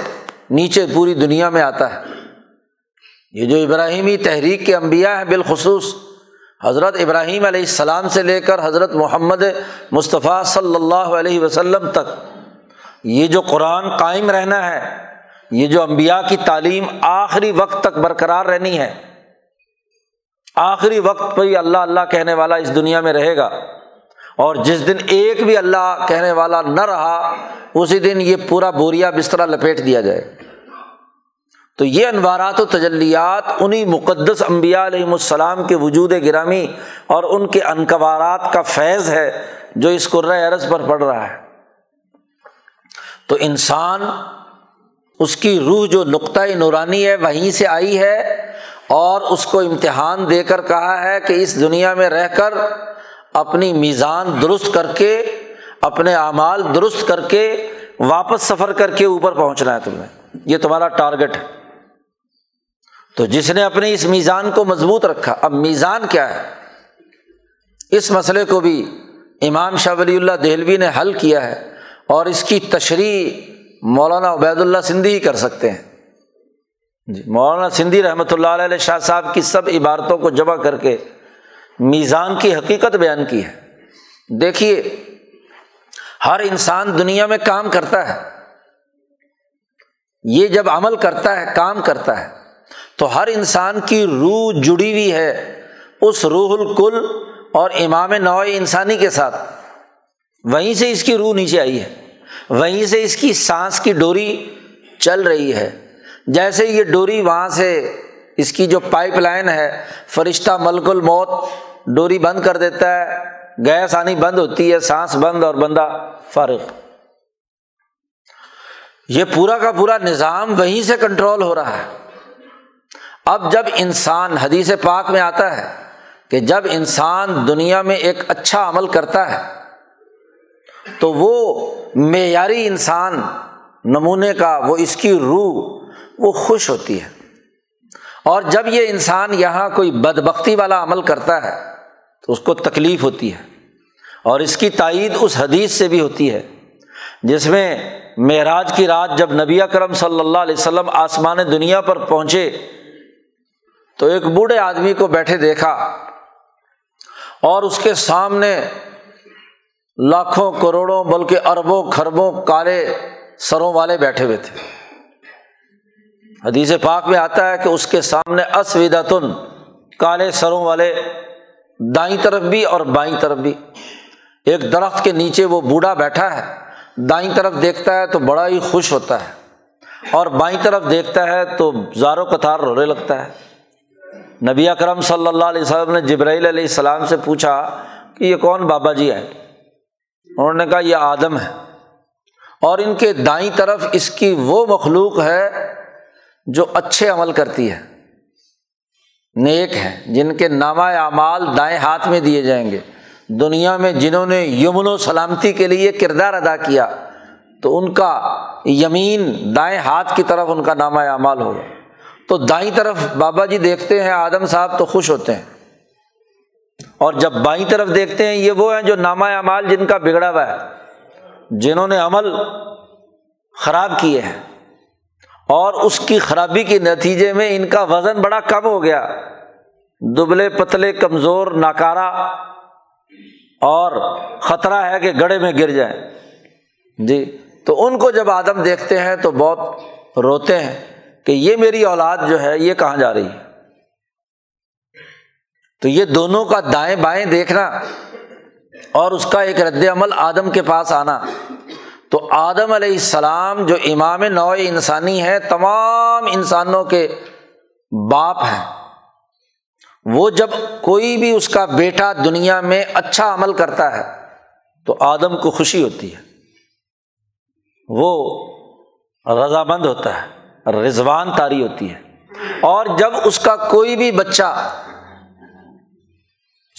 نیچے پوری دنیا میں آتا ہے۔ یہ جو ابراہیمی تحریک کے انبیاء ہیں، بالخصوص حضرت ابراہیم علیہ السلام سے لے کر حضرت محمد مصطفیٰ صلی اللہ علیہ وسلم تک، یہ جو قرآن قائم رہنا ہے، یہ جو انبیاء کی تعلیم آخری وقت تک برقرار رہنی ہے، آخری وقت پہ اللہ اللہ کہنے والا اس دنیا میں رہے گا، اور جس دن ایک بھی اللہ کہنے والا نہ رہا اسی دن یہ پورا بوریا بستر لپیٹ دیا جائے۔ تو یہ انوارات و تجلیات انہی مقدس انبیاء علیہم السلام کے وجود گرامی اور ان کے انکوارات کا فیض ہے جو اس کرۂ ارض پر پڑ رہا ہے۔ تو انسان، اس کی روح جو نقطۂ نورانی ہے وہیں سے آئی ہے، اور اس کو امتحان دے کر کہا ہے کہ اس دنیا میں رہ کر اپنی میزان درست کر کے، اپنے اعمال درست کر کے واپس سفر کر کے اوپر پہنچنا ہے تمہیں، یہ تمہارا ٹارگٹ ہے۔ تو جس نے اپنے اس میزان کو مضبوط رکھا، اب میزان کیا ہے اس مسئلے کو بھی امام شاہ ولی اللہ دہلوی نے حل کیا ہے، اور اس کی تشریح مولانا عبید اللہ سندھی ہی کر سکتے ہیں۔ جی، مولانا سندھی رحمۃ اللہ علیہ شاہ صاحب کی سب عبارتوں کو جمع کر کے میزان کی حقیقت بیان کی ہے۔ دیکھیے، ہر انسان دنیا میں کام کرتا ہے، یہ جب عمل کرتا ہے، کام کرتا ہے، تو ہر انسان کی روح جڑی ہوئی ہے اس روح الکل اور امام نوع انسانی کے ساتھ، وہیں سے اس کی روح نیچے آئی ہے، وہیں سے اس کی سانس کی ڈوری چل رہی ہے۔ جیسے یہ ڈوری وہاں سے، اس کی جو پائپ لائن ہے، فرشتہ ملک الموت ڈوری بند کر دیتا ہے، گیس آنی بند ہوتی ہے، سانس بند اور بندہ فارغ۔ یہ پورا کا پورا نظام وہیں سے کنٹرول ہو رہا ہے۔ اب جب انسان، حدیث پاک میں آتا ہے کہ جب انسان دنیا میں ایک اچھا عمل کرتا ہے تو وہ معیاری انسان نمونے کا، وہ اس کی روح وہ خوش ہوتی ہے، اور جب یہ انسان یہاں کوئی بدبختی والا عمل کرتا ہے تو اس کو تکلیف ہوتی ہے۔ اور اس کی تائید اس حدیث سے بھی ہوتی ہے جس میں معراج کی رات جب نبی اکرم صلی اللہ علیہ وسلم آسمان دنیا پر پہنچے تو ایک بوڑھے آدمی کو بیٹھے دیکھا، اور اس کے سامنے لاکھوں کروڑوں بلکہ اربوں خربوں کالے سروں والے بیٹھے ہوئے تھے۔ حدیث پاک میں آتا ہے کہ اس کے سامنے اسودتن، کالے سروں والے، دائیں طرف بھی اور بائیں طرف بھی۔ ایک درخت کے نیچے وہ بوڑھا بیٹھا ہے، دائیں طرف دیکھتا ہے تو بڑا ہی خوش ہوتا ہے، اور بائیں طرف دیکھتا ہے تو زاروں قطار رونے لگتا ہے۔ نبی اکرم صلی اللہ علیہ وسلم نے جبرائیل علیہ السلام سے پوچھا کہ یہ کون بابا جی ہے؟ انہوں نے کہا یہ آدم ہے، اور ان کے دائیں طرف اس کی وہ مخلوق ہے جو اچھے عمل کرتی ہے، نیک ہیں، جن کے نامہ اعمال دائیں ہاتھ میں دیے جائیں گے، دنیا میں جنہوں نے یمن و سلامتی کے لیے کردار ادا کیا تو ان کا یمین دائیں ہاتھ کی طرف ان کا نامہ اعمال ہوگا۔ تو دائیں طرف بابا جی دیکھتے ہیں آدم صاحب تو خوش ہوتے ہیں، اور جب بائیں طرف دیکھتے ہیں یہ وہ ہیں جو نامہ اعمال جن کا بگڑا ہوا ہے، جنہوں نے عمل خراب کیے ہیں، اور اس کی خرابی کے نتیجے میں ان کا وزن بڑا کم ہو گیا، دبلے پتلے کمزور ناکارا، اور خطرہ ہے کہ گڑھے میں گر جائیں جی۔ تو ان کو جب آدم دیکھتے ہیں تو بہت روتے ہیں کہ یہ میری اولاد جو ہے یہ کہاں جا رہی ہے۔ تو یہ دونوں کا دائیں بائیں دیکھنا اور اس کا ایک رد عمل آدم کے پاس آنا، تو آدم علیہ السلام جو امام نوع انسانی ہے، تمام انسانوں کے باپ ہیں، وہ جب کوئی بھی اس کا بیٹا دنیا میں اچھا عمل کرتا ہے تو آدم کو خوشی ہوتی ہے، وہ رضامند ہوتا ہے، رضوان طاری ہوتی ہے۔ اور جب اس کا کوئی بھی بچہ،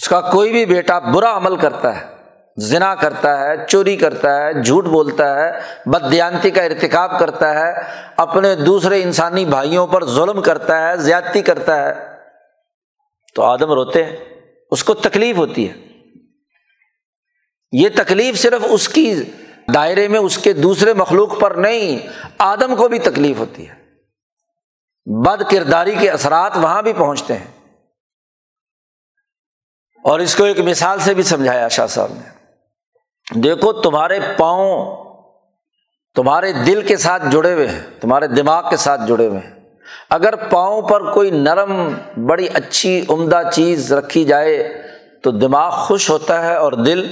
اس کا کوئی بھی بیٹا برا عمل کرتا ہے، زنا کرتا ہے، چوری کرتا ہے، جھوٹ بولتا ہے، بددیانتی کا ارتکاب کرتا ہے، اپنے دوسرے انسانی بھائیوں پر ظلم کرتا ہے، زیادتی کرتا ہے، تو آدم روتے ہیں، اس کو تکلیف ہوتی ہے۔ یہ تکلیف صرف اس کی دائرے میں اس کے دوسرے مخلوق پر نہیں، آدم کو بھی تکلیف ہوتی ہے، بد کرداری کے اثرات وہاں بھی پہنچتے ہیں۔ اور اس کو ایک مثال سے بھی سمجھایا شاہ صاحب نے، دیکھو تمہارے پاؤں تمہارے دل کے ساتھ جڑے ہوئے ہیں، تمہارے دماغ کے ساتھ جڑے ہوئے ہیں، اگر پاؤں پر کوئی نرم بڑی اچھی عمدہ چیز رکھی جائے تو دماغ خوش ہوتا ہے اور دل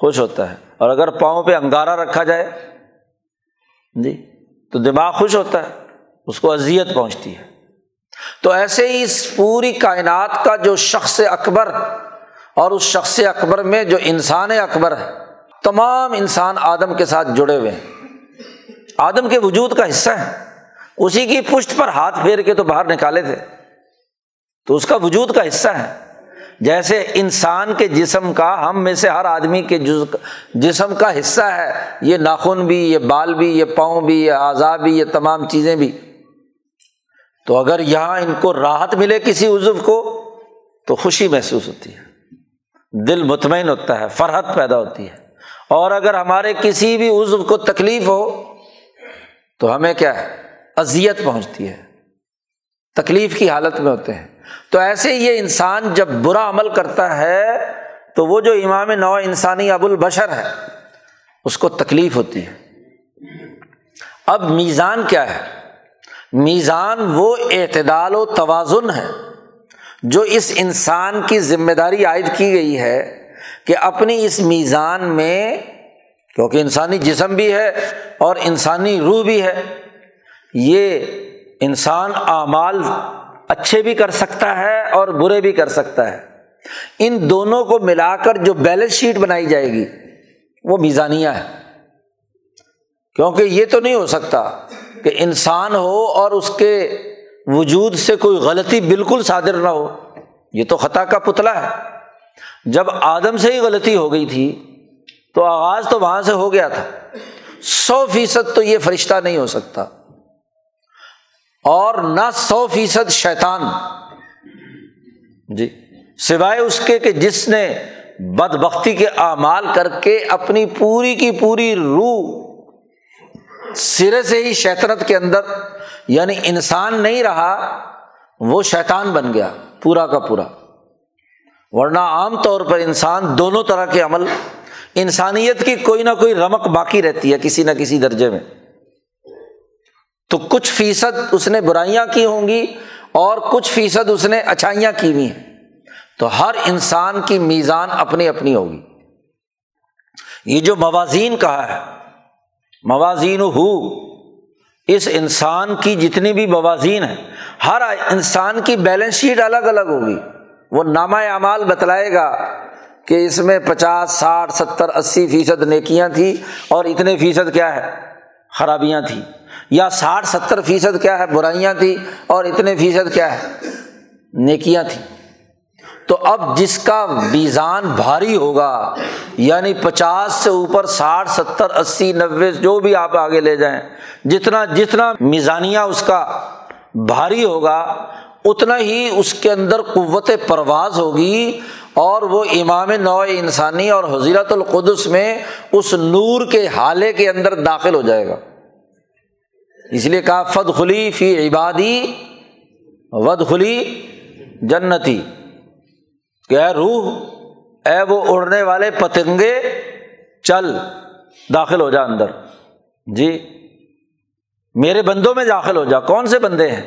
خوش ہوتا ہے، اور اگر پاؤں پہ انگارا رکھا جائے جی تو دماغ خوش ہوتا ہے، اس کو اذیت پہنچتی ہے۔ تو ایسے ہی اس پوری کائنات کا جو شخص اکبر، اور اس شخص اکبر میں جو انسان اکبر ہے، تمام انسان آدم کے ساتھ جڑے ہوئے ہیں، آدم کے وجود کا حصہ ہے، اسی کی پشت پر ہاتھ پھیر کے تو باہر نکالے تھے، تو اس کا وجود کا حصہ ہے۔ جیسے انسان کے جسم کا، ہم میں سے ہر آدمی کے جز جسم کا حصہ ہے، یہ ناخن بھی، یہ بال بھی، یہ پاؤں بھی، یہ اعضاء بھی، یہ تمام چیزیں بھی۔ تو اگر یہاں ان کو راحت ملے کسی عضو کو تو خوشی محسوس ہوتی ہے، دل مطمئن ہوتا ہے، فرحت پیدا ہوتی ہے، اور اگر ہمارے کسی بھی عضو کو تکلیف ہو تو ہمیں کیا ہے، اذیت پہنچتی ہے، تکلیف کی حالت میں ہوتے ہیں۔ تو ایسے یہ انسان جب برا عمل کرتا ہے تو وہ جو امام نوع انسانی ابو البشر ہے اس کو تکلیف ہوتی ہے۔ اب میزان کیا ہے؟ میزان وہ اعتدال و توازن ہے جو اس انسان کی ذمہ داری عائد کی گئی ہے کہ اپنی اس میزان میں، کیونکہ انسانی جسم بھی ہے اور انسانی روح بھی ہے، یہ انسان اعمال اچھے بھی کر سکتا ہے اور برے بھی کر سکتا ہے، ان دونوں کو ملا کر جو بیلنس شیٹ بنائی جائے گی وہ میزانیہ ہے۔ کیونکہ یہ تو نہیں ہو سکتا کہ انسان ہو اور اس کے وجود سے کوئی غلطی بالکل صادر نہ ہو، یہ تو خطا کا پتلا ہے۔ جب آدم سے ہی غلطی ہو گئی تھی تو آغاز تو وہاں سے ہو گیا تھا، سو فیصد تو یہ فرشتہ نہیں ہو سکتا، اور نہ سو فیصد شیطان جی، سوائے اس کے کہ جس نے بدبختی کے اعمال کر کے اپنی پوری کی پوری روح سرے سے ہی شیطنت کے اندر، یعنی انسان نہیں رہا، وہ شیطان بن گیا پورا کا پورا۔ ورنہ عام طور پر انسان دونوں طرح کے عمل، انسانیت کی کوئی نہ کوئی رمق باقی رہتی ہے کسی نہ کسی درجے میں، تو کچھ فیصد اس نے برائیاں کی ہوں گی اور کچھ فیصد اس نے اچھائیاں کی ہوئی ہیں، تو ہر انسان کی میزان اپنی اپنی ہوگی۔ یہ جو موازین کہا ہے، موازین ہو، اس انسان کی جتنی بھی موازین ہیں، ہر انسان کی بیلنس شیٹ الگ الگ ہوگی، وہ نامہ اعمال بتلائے گا کہ اس میں پچاس ساٹھ ستر اسی فیصد نیکیاں تھیں اور اتنے فیصد کیا ہے خرابیاں تھیں، یا ساٹھ ستر فیصد کیا ہے برائیاں تھیں اور اتنے فیصد کیا ہے نیکیاں تھیں۔ تو اب جس کا میزان بھاری ہوگا، یعنی پچاس سے اوپر ساٹھ ستر اسی نوے جو بھی آپ آگے لے جائیں، جتنا جتنا میزانیہ اس کا بھاری ہوگا اتنا ہی اس کے اندر قوت پرواز ہوگی، اور وہ امام نوع انسانی اور حضیرت القدس میں اس نور کے حالے کے اندر داخل ہو جائے گا۔ اس لیے کہا فادخلی فی عبادی وادخلی جنتی، کہ اے روح، اے وہ اڑنے والے پتنگے، چل داخل ہو جا اندر، جی میرے بندوں میں داخل ہو جا۔ کون سے بندے ہیں؟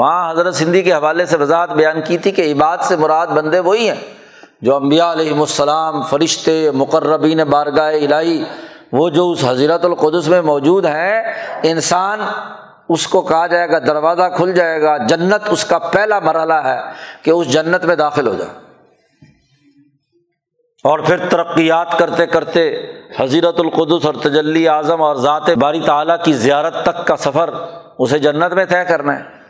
وہاں حضرت سندھی کے حوالے سے وضاحت بیان کی تھی کہ عباد سے مراد بندے وہی ہیں جو انبیاء علیہم السلام، فرشتے، مقربین بارگاہ الہی، وہ جو اس حضرت القدس میں موجود ہیں۔ انسان اس کو کہا جائے گا، دروازہ کھل جائے گا، جنت اس کا پہلا مرحلہ ہے کہ اس جنت میں داخل ہو جا، اور پھر ترقیات کرتے کرتے حضرت القدس اور تجلی اعظم اور ذات باری تعالیٰ کی زیارت تک کا سفر اسے جنت میں طے کرنا ہے۔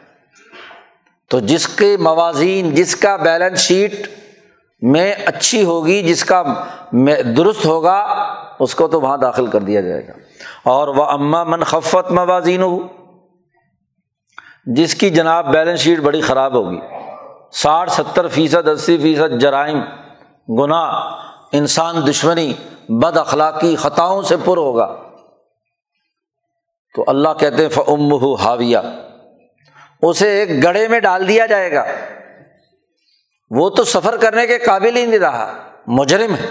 تو جس کے موازین، جس کا بیلنس شیٹ میں اچھی ہوگی، جس کا درست ہوگا، اس کو تو وہاں داخل کر دیا جائے گا۔ اور وَأَمَّا مَنْ خَفَّتْ مَوَازِينُهُ، جس کی جناب بیلنس شیٹ بڑی خراب ہوگی، ساٹھ ستر فیصد اسی فیصد جرائم، گناہ، انسان دشمنی، بد اخلاقی، خطاؤں سے پر ہوگا، تو اللہ کہتے ہیں فَأُمُّهُ حَاوِيَةٌ، اسے ایک گڑھے میں ڈال دیا جائے گا، وہ تو سفر کرنے کے قابل ہی نہیں رہا، مجرم ہے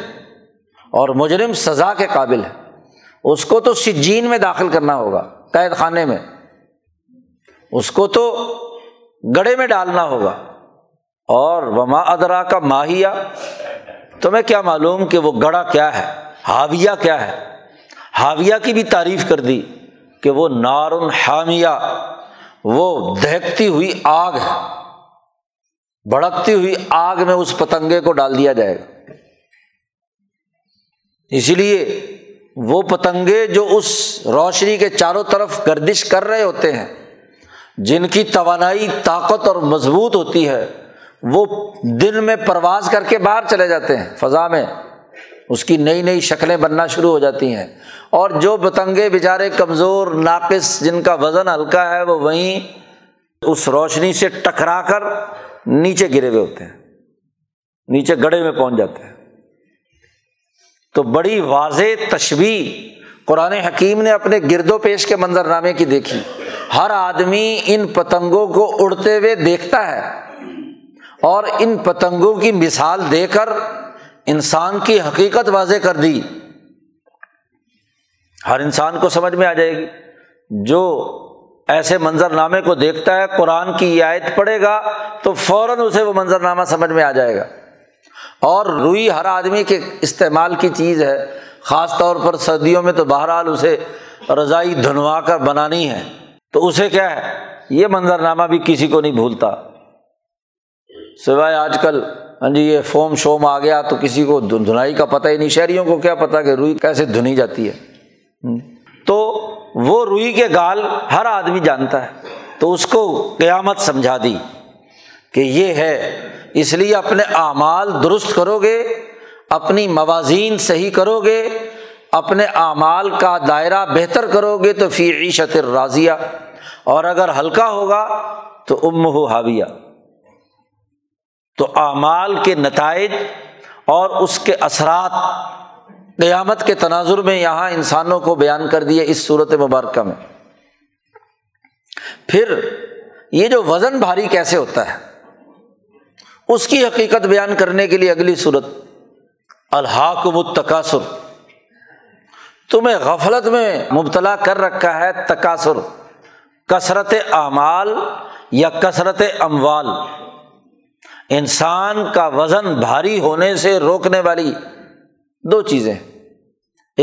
اور مجرم سزا کے قابل ہے، اس کو تو سجین میں داخل کرنا ہوگا، قید خانے میں، اس کو تو گڑے میں ڈالنا ہوگا۔ اور وما ادراک ما ہیہ، تمہیں کیا معلوم کہ وہ گڑا کیا ہے، حاویہ کیا ہے۔ حاویہ کی بھی تعریف کر دی کہ وہ نار حامیہ، وہ دہکتی ہوئی آگ ہے، بھڑکتی ہوئی آگ میں اس پتنگے کو ڈال دیا جائے گا۔ اسی لیے وہ پتنگے جو اس روشنی کے چاروں طرف گردش کر رہے ہوتے ہیں، جن کی توانائی، طاقت اور مضبوط ہوتی ہے، وہ دن میں پرواز کر کے باہر چلے جاتے ہیں، فضا میں اس کی نئی نئی شکلیں بننا شروع ہو جاتی ہیں، اور جو پتنگے بیچارے کمزور، ناقص، جن کا وزن ہلکا ہے، وہ وہیں اس روشنی سے ٹکرا کر نیچے گرے ہوئے ہوتے ہیں، نیچے گڑھے میں پہنچ جاتے ہیں۔ تو بڑی واضح تشبیہ قرآن حکیم نے اپنے گرد و پیش کے منظرنامے کی دیکھی، ہر آدمی ان پتنگوں کو اڑتے ہوئے دیکھتا ہے، اور ان پتنگوں کی مثال دے کر انسان کی حقیقت واضح کر دی، ہر انسان کو سمجھ میں آ جائے گی۔ جو ایسے منظرنامے کو دیکھتا ہے، قرآن کی یہ آیت پڑھے گا تو فوراً اسے وہ منظرنامہ سمجھ میں آ جائے گا۔ اور روئی ہر آدمی کے استعمال کی چیز ہے، خاص طور پر سردیوں میں تو بہرحال اسے رضائی دھنوا کر بنانی ہے، تو اسے کیا ہے، یہ منظرنامہ بھی کسی کو نہیں بھولتا، سوائے آج کل ہاں جی یہ فوم شوم آ گیا تو کسی کو دھنائی کا پتہ ہی نہیں، شہریوں کو کیا پتہ کہ روئی کیسے دھنی جاتی ہے۔ تو وہ روئی کے گال ہر آدمی جانتا ہے، تو اس کو قیامت سمجھا دی کہ یہ ہے۔ اس لیے اپنے اعمال درست کرو گے، اپنی موازین صحیح کرو گے، اپنے اعمال کا دائرہ بہتر کرو گے تو فی عیشت راضیہ، اور اگر ہلکا ہوگا تو امہ حاویہ۔ تو اعمال کے نتائج اور اس کے اثرات قیامت کے تناظر میں یہاں انسانوں کو بیان کر دیے اس صورت مبارکہ میں۔ پھر یہ جو وزن بھاری کیسے ہوتا ہے، اس کی حقیقت بیان کرنے کے لیے اگلی صورت الہاکم التکاثر، تمہیں غفلت میں مبتلا کر رکھا ہے تکاثر، کثرت اعمال یا کثرت اموال، انسان کا وزن بھاری ہونے سے روکنے والی دو چیزیں۔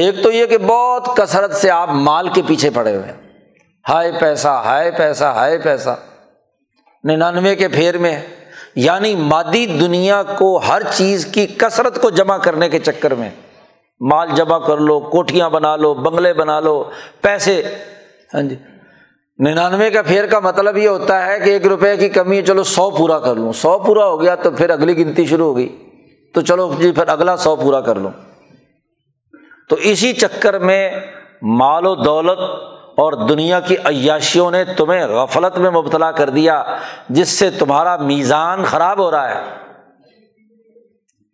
ایک تو یہ کہ بہت کثرت سے آپ مال کے پیچھے پڑے ہوئے ہیں، ہائے پیسہ ہائے پیسہ ہائے پیسہ ننانوے کے پھیر میں ہے، یعنی مادی دنیا کو ہر چیز کی کثرت کو جمع کرنے کے چکر میں، مال جمع کر لو، کوٹھیاں بنا لو، بنگلے بنا لو، پیسے. ہاں جی، ننانوے کا پھیر کا مطلب یہ ہوتا ہے کہ ایک روپے کی کمی ہے، چلو سو پورا کر لوں، سو پورا ہو گیا تو پھر اگلی گنتی شروع ہو گئی، تو چلو جی پھر اگلا سو پورا کر لوں. تو اسی چکر میں مال و دولت اور دنیا کی عیاشیوں نے تمہیں غفلت میں مبتلا کر دیا، جس سے تمہارا میزان خراب ہو رہا ہے،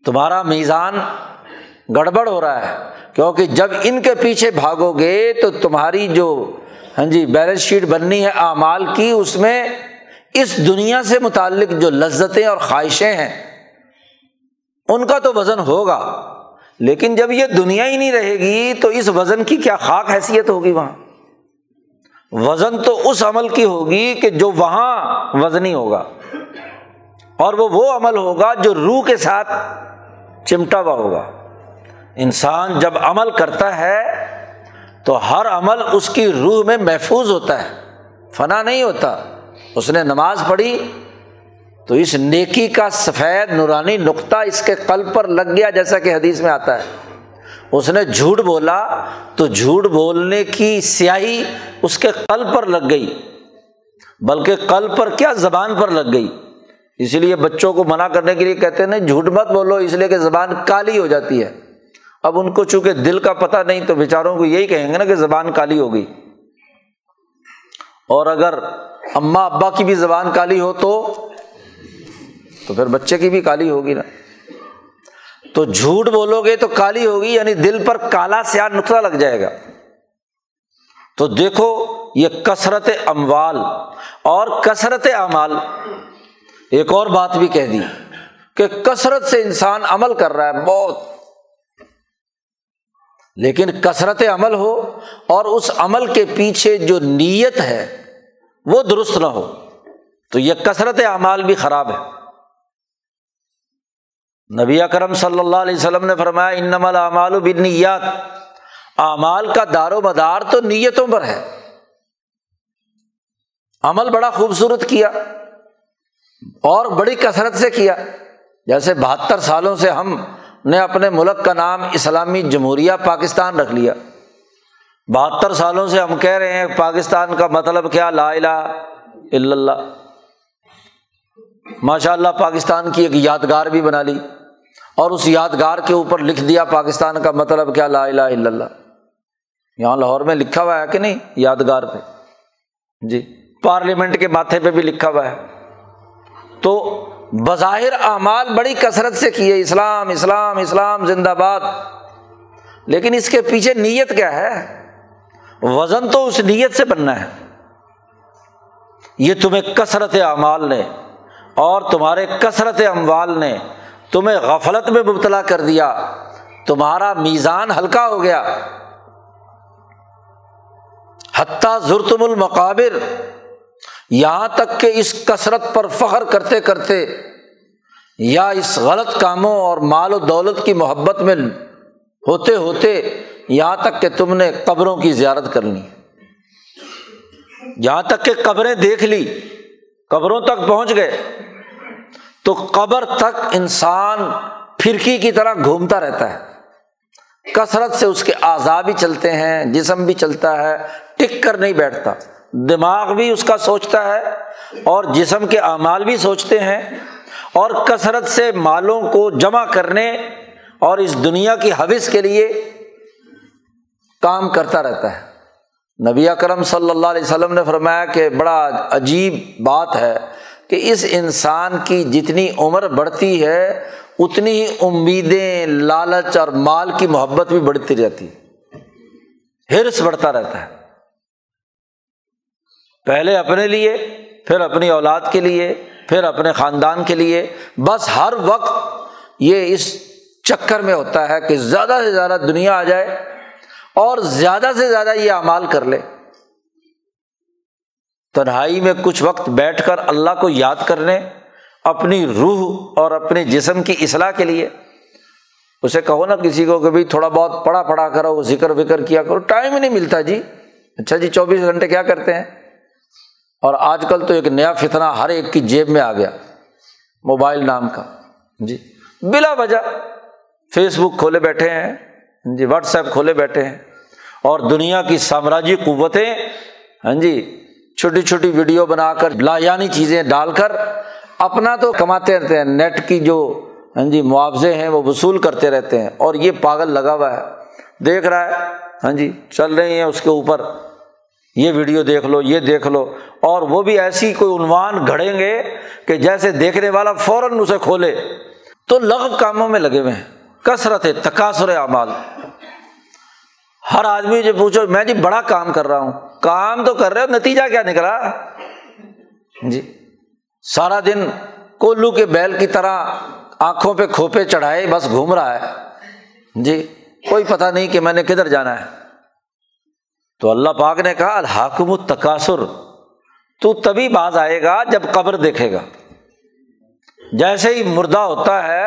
تمہارا میزان گڑبڑ ہو رہا ہے. کیونکہ جب ان کے پیچھے بھاگو گے تو تمہاری جو ہاں جی بیلنس شیٹ بننی ہے اعمال کی، اس میں اس دنیا سے متعلق جو لذتیں اور خواہشیں ہیں ان کا تو وزن ہوگا، لیکن جب یہ دنیا ہی نہیں رہے گی تو اس وزن کی کیا خاک حیثیت ہوگی. وہاں وزن تو اس عمل کی ہوگی کہ جو وہاں وزنی ہوگا، اور وہ وہ عمل ہوگا جو روح کے ساتھ چمٹا ہوا ہوگا. انسان جب عمل کرتا ہے تو ہر عمل اس کی روح میں محفوظ ہوتا ہے، فنا نہیں ہوتا. اس نے نماز پڑھی تو اس نیکی کا سفید نورانی نقطہ اس کے قلب پر لگ گیا، جیسا کہ حدیث میں آتا ہے. اس نے جھوٹ بولا تو جھوٹ بولنے کی سیاہی اس کے قلب پر لگ گئی، بلکہ قلب پر کیا زبان پر لگ گئی. اس لیے بچوں کو منع کرنے کے لیے کہتے ہیں نہیں جھوٹ مت بولو، اس لیے کہ زبان کالی ہو جاتی ہے. اب ان کو چونکہ دل کا پتہ نہیں تو بیچاروں کو یہی کہیں گے نا کہ زبان کالی ہو گئی. اور اگر اماں ابا کی بھی زبان کالی ہو تو تو پھر بچے کی بھی کالی ہوگی نا. تو جھوٹ بولو گے تو کالی ہوگی، یعنی دل پر کالا سیاہ نقطہ لگ جائے گا. تو دیکھو یہ کثرت اموال اور کثرت اعمال. ایک اور بات بھی کہہ دی کہ کثرت سے انسان عمل کر رہا ہے بہت، لیکن کثرت عمل ہو اور اس عمل کے پیچھے جو نیت ہے وہ درست نہ ہو تو یہ کثرت اعمال بھی خراب ہے. نبی اکرم صلی اللہ علیہ وسلم نے فرمایا انما الاعمال بالنیات، اعمال کا دار و مدار تو نیتوں پر ہے. عمل بڑا خوبصورت کیا اور بڑی کثرت سے کیا، جیسے بہتر سالوں سے ہم نے اپنے ملک کا نام اسلامی جمہوریہ پاکستان رکھ لیا. بہتر سالوں سے ہم کہہ رہے ہیں پاکستان کا مطلب کیا، لا الہ الا اللہ. ماشاء اللہ پاکستان کی ایک یادگار بھی بنا لی اور اس یادگار کے اوپر لکھ دیا پاکستان کا مطلب کیا، لا الہ الا اللہ. یہاں لاہور میں لکھا ہوا ہے کہ نہیں یادگار پہ، جی پارلیمنٹ کے ماتھے پہ بھی لکھا ہوا ہے. تو بظاہر اعمال بڑی کثرت سے کیے، اسلام اسلام اسلام زندہ باد، لیکن اس کے پیچھے نیت کیا ہے، وزن تو اس نیت سے بننا ہے. یہ تمہیں کثرت اعمال نے اور تمہارے کثرت اموال نے تمہیں غفلت میں مبتلا کر دیا، تمہارا میزان ہلکا ہو گیا. حتی زرتم المقابر، یہاں تک کہ اس کثرت پر فخر کرتے کرتے یا اس غلط کاموں اور مال و دولت کی محبت میں ہوتے ہوتے یہاں تک کہ تم نے قبروں کی زیارت کر لی، یہاں تک کہ قبریں دیکھ لی، قبروں تک پہنچ گئے. تو قبر تک انسان پھرکی کی طرح گھومتا رہتا ہے، کثرت سے اس کے اعضاء بھی چلتے ہیں، جسم بھی چلتا ہے، ٹک کر نہیں بیٹھتا. دماغ بھی اس کا سوچتا ہے اور جسم کے اعمال بھی سوچتے ہیں، اور کثرت سے مالوں کو جمع کرنے اور اس دنیا کی حوث کے لیے کام کرتا رہتا ہے. نبی اکرم صلی اللہ علیہ وسلم نے فرمایا کہ بڑا عجیب بات ہے کہ اس انسان کی جتنی عمر بڑھتی ہے اتنی ہی امیدیں، لالچ اور مال کی محبت بھی بڑھتی رہتی ہے، حرص بڑھتا رہتا ہے، پہلے اپنے لیے، پھر اپنی اولاد کے لیے، پھر اپنے خاندان کے لیے. بس ہر وقت یہ اس چکر میں ہوتا ہے کہ زیادہ سے زیادہ دنیا آ جائے اور زیادہ سے زیادہ یہ اعمال کر لے. تنہائی میں کچھ وقت بیٹھ کر اللہ کو یاد کرنے، اپنی روح اور اپنے جسم کی اصلاح کے لیے. اسے کہو نا کسی کو کہ بھائی تھوڑا بہت پڑھا پڑھا کرو، ذکر وکر کیا کرو، ٹائم ہی نہیں ملتا جی، اچھا جی چوبیس گھنٹے کیا کرتے ہیں؟ اور آج کل تو ایک نیا فتنہ ہر ایک کی جیب میں آ گیا، موبائل نام کا، جی بلا وجہ فیس بک کھولے بیٹھے ہیں، جی واٹس ایپ کھولے بیٹھے ہیں، اور دنیا کی سامراجی قوتیں ہاں جی چھوٹی چھوٹی ویڈیو بنا کر لایانی چیزیں ڈال کر اپنا تو کماتے رہتے ہیں، نیٹ کی جو ہاں جی معاوضے ہیں وہ وصول کرتے رہتے ہیں، اور یہ پاگل لگا ہوا ہے، دیکھ رہا ہے ہاں جی چل رہی ہیں اس کے اوپر، یہ ویڈیو دیکھ لو، یہ دیکھ لو، اور وہ بھی ایسی کوئی عنوان گھڑیں گے کہ جیسے دیکھنے والا فوراً اسے کھولے، تو لغو کاموں میں لگے ہوئے ہیں، کثرت ہے، تکاثر اعمال۔ ہر آدمی جو پوچھو میں جی بڑا کام کر رہا ہوں، کام تو کر رہے ہو، نتیجہ کیا نکلا؟ جی سارا دن کولو کے بیل کی طرح آنکھوں پہ کھوپے چڑھائے بس گھوم رہا ہے، جی کوئی پتہ نہیں کہ میں نے کدھر جانا ہے۔ تو اللہ پاک نے کہا الحاکم التکاثر، تو تبھی باز آئے گا جب قبر دیکھے گا۔ جیسے ہی مردہ ہوتا ہے،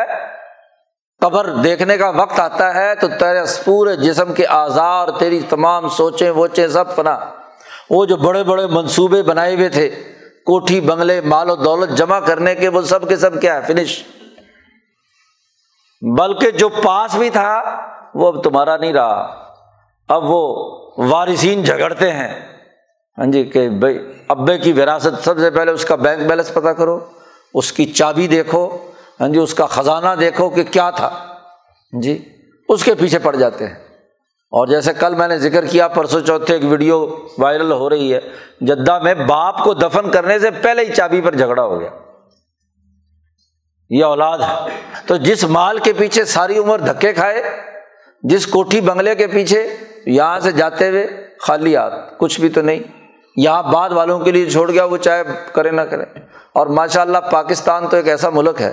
قبر دیکھنے کا وقت آتا ہے، تو تیرے پورے جسم کے اعضاء اور تیری تمام سوچیں ووچیں سب فنا۔ وہ جو بڑے بڑے منصوبے بنائے ہوئے تھے، کوٹھی بنگلے مال و دولت جمع کرنے کے، وہ سب کے سب کیا ہے؟ فنش۔ بلکہ جو پاس بھی تھا وہ اب تمہارا نہیں رہا، اب وہ وارثین جھگڑتے ہیں ہاں جی کہ بھائی ابے کی وراثت، سب سے پہلے اس کا بینک بیلنس پتہ کرو، اس کی چابی دیکھو ہاں جی، اس کا خزانہ دیکھو کہ کیا تھا، جی اس کے پیچھے پڑ جاتے ہیں۔ اور جیسے کل میں نے ذکر کیا، پرسوں چوتھے ایک ویڈیو وائرل ہو رہی ہے، جدہ میں باپ کو دفن کرنے سے پہلے ہی چابی پر جھگڑا ہو گیا۔ یہ اولاد ہے تو جس مال کے پیچھے ساری عمر دھکے کھائے، جس کوٹھی بنگلے کے پیچھے، یہاں سے جاتے ہوئے خالی ہاتھ، کچھ بھی تو نہیں، یہاں بعد والوں کے لیے چھوڑ گیا، وہ چاہے کرے نہ کرے۔ اور ماشاءاللہ پاکستان تو ایک ایسا ملک ہے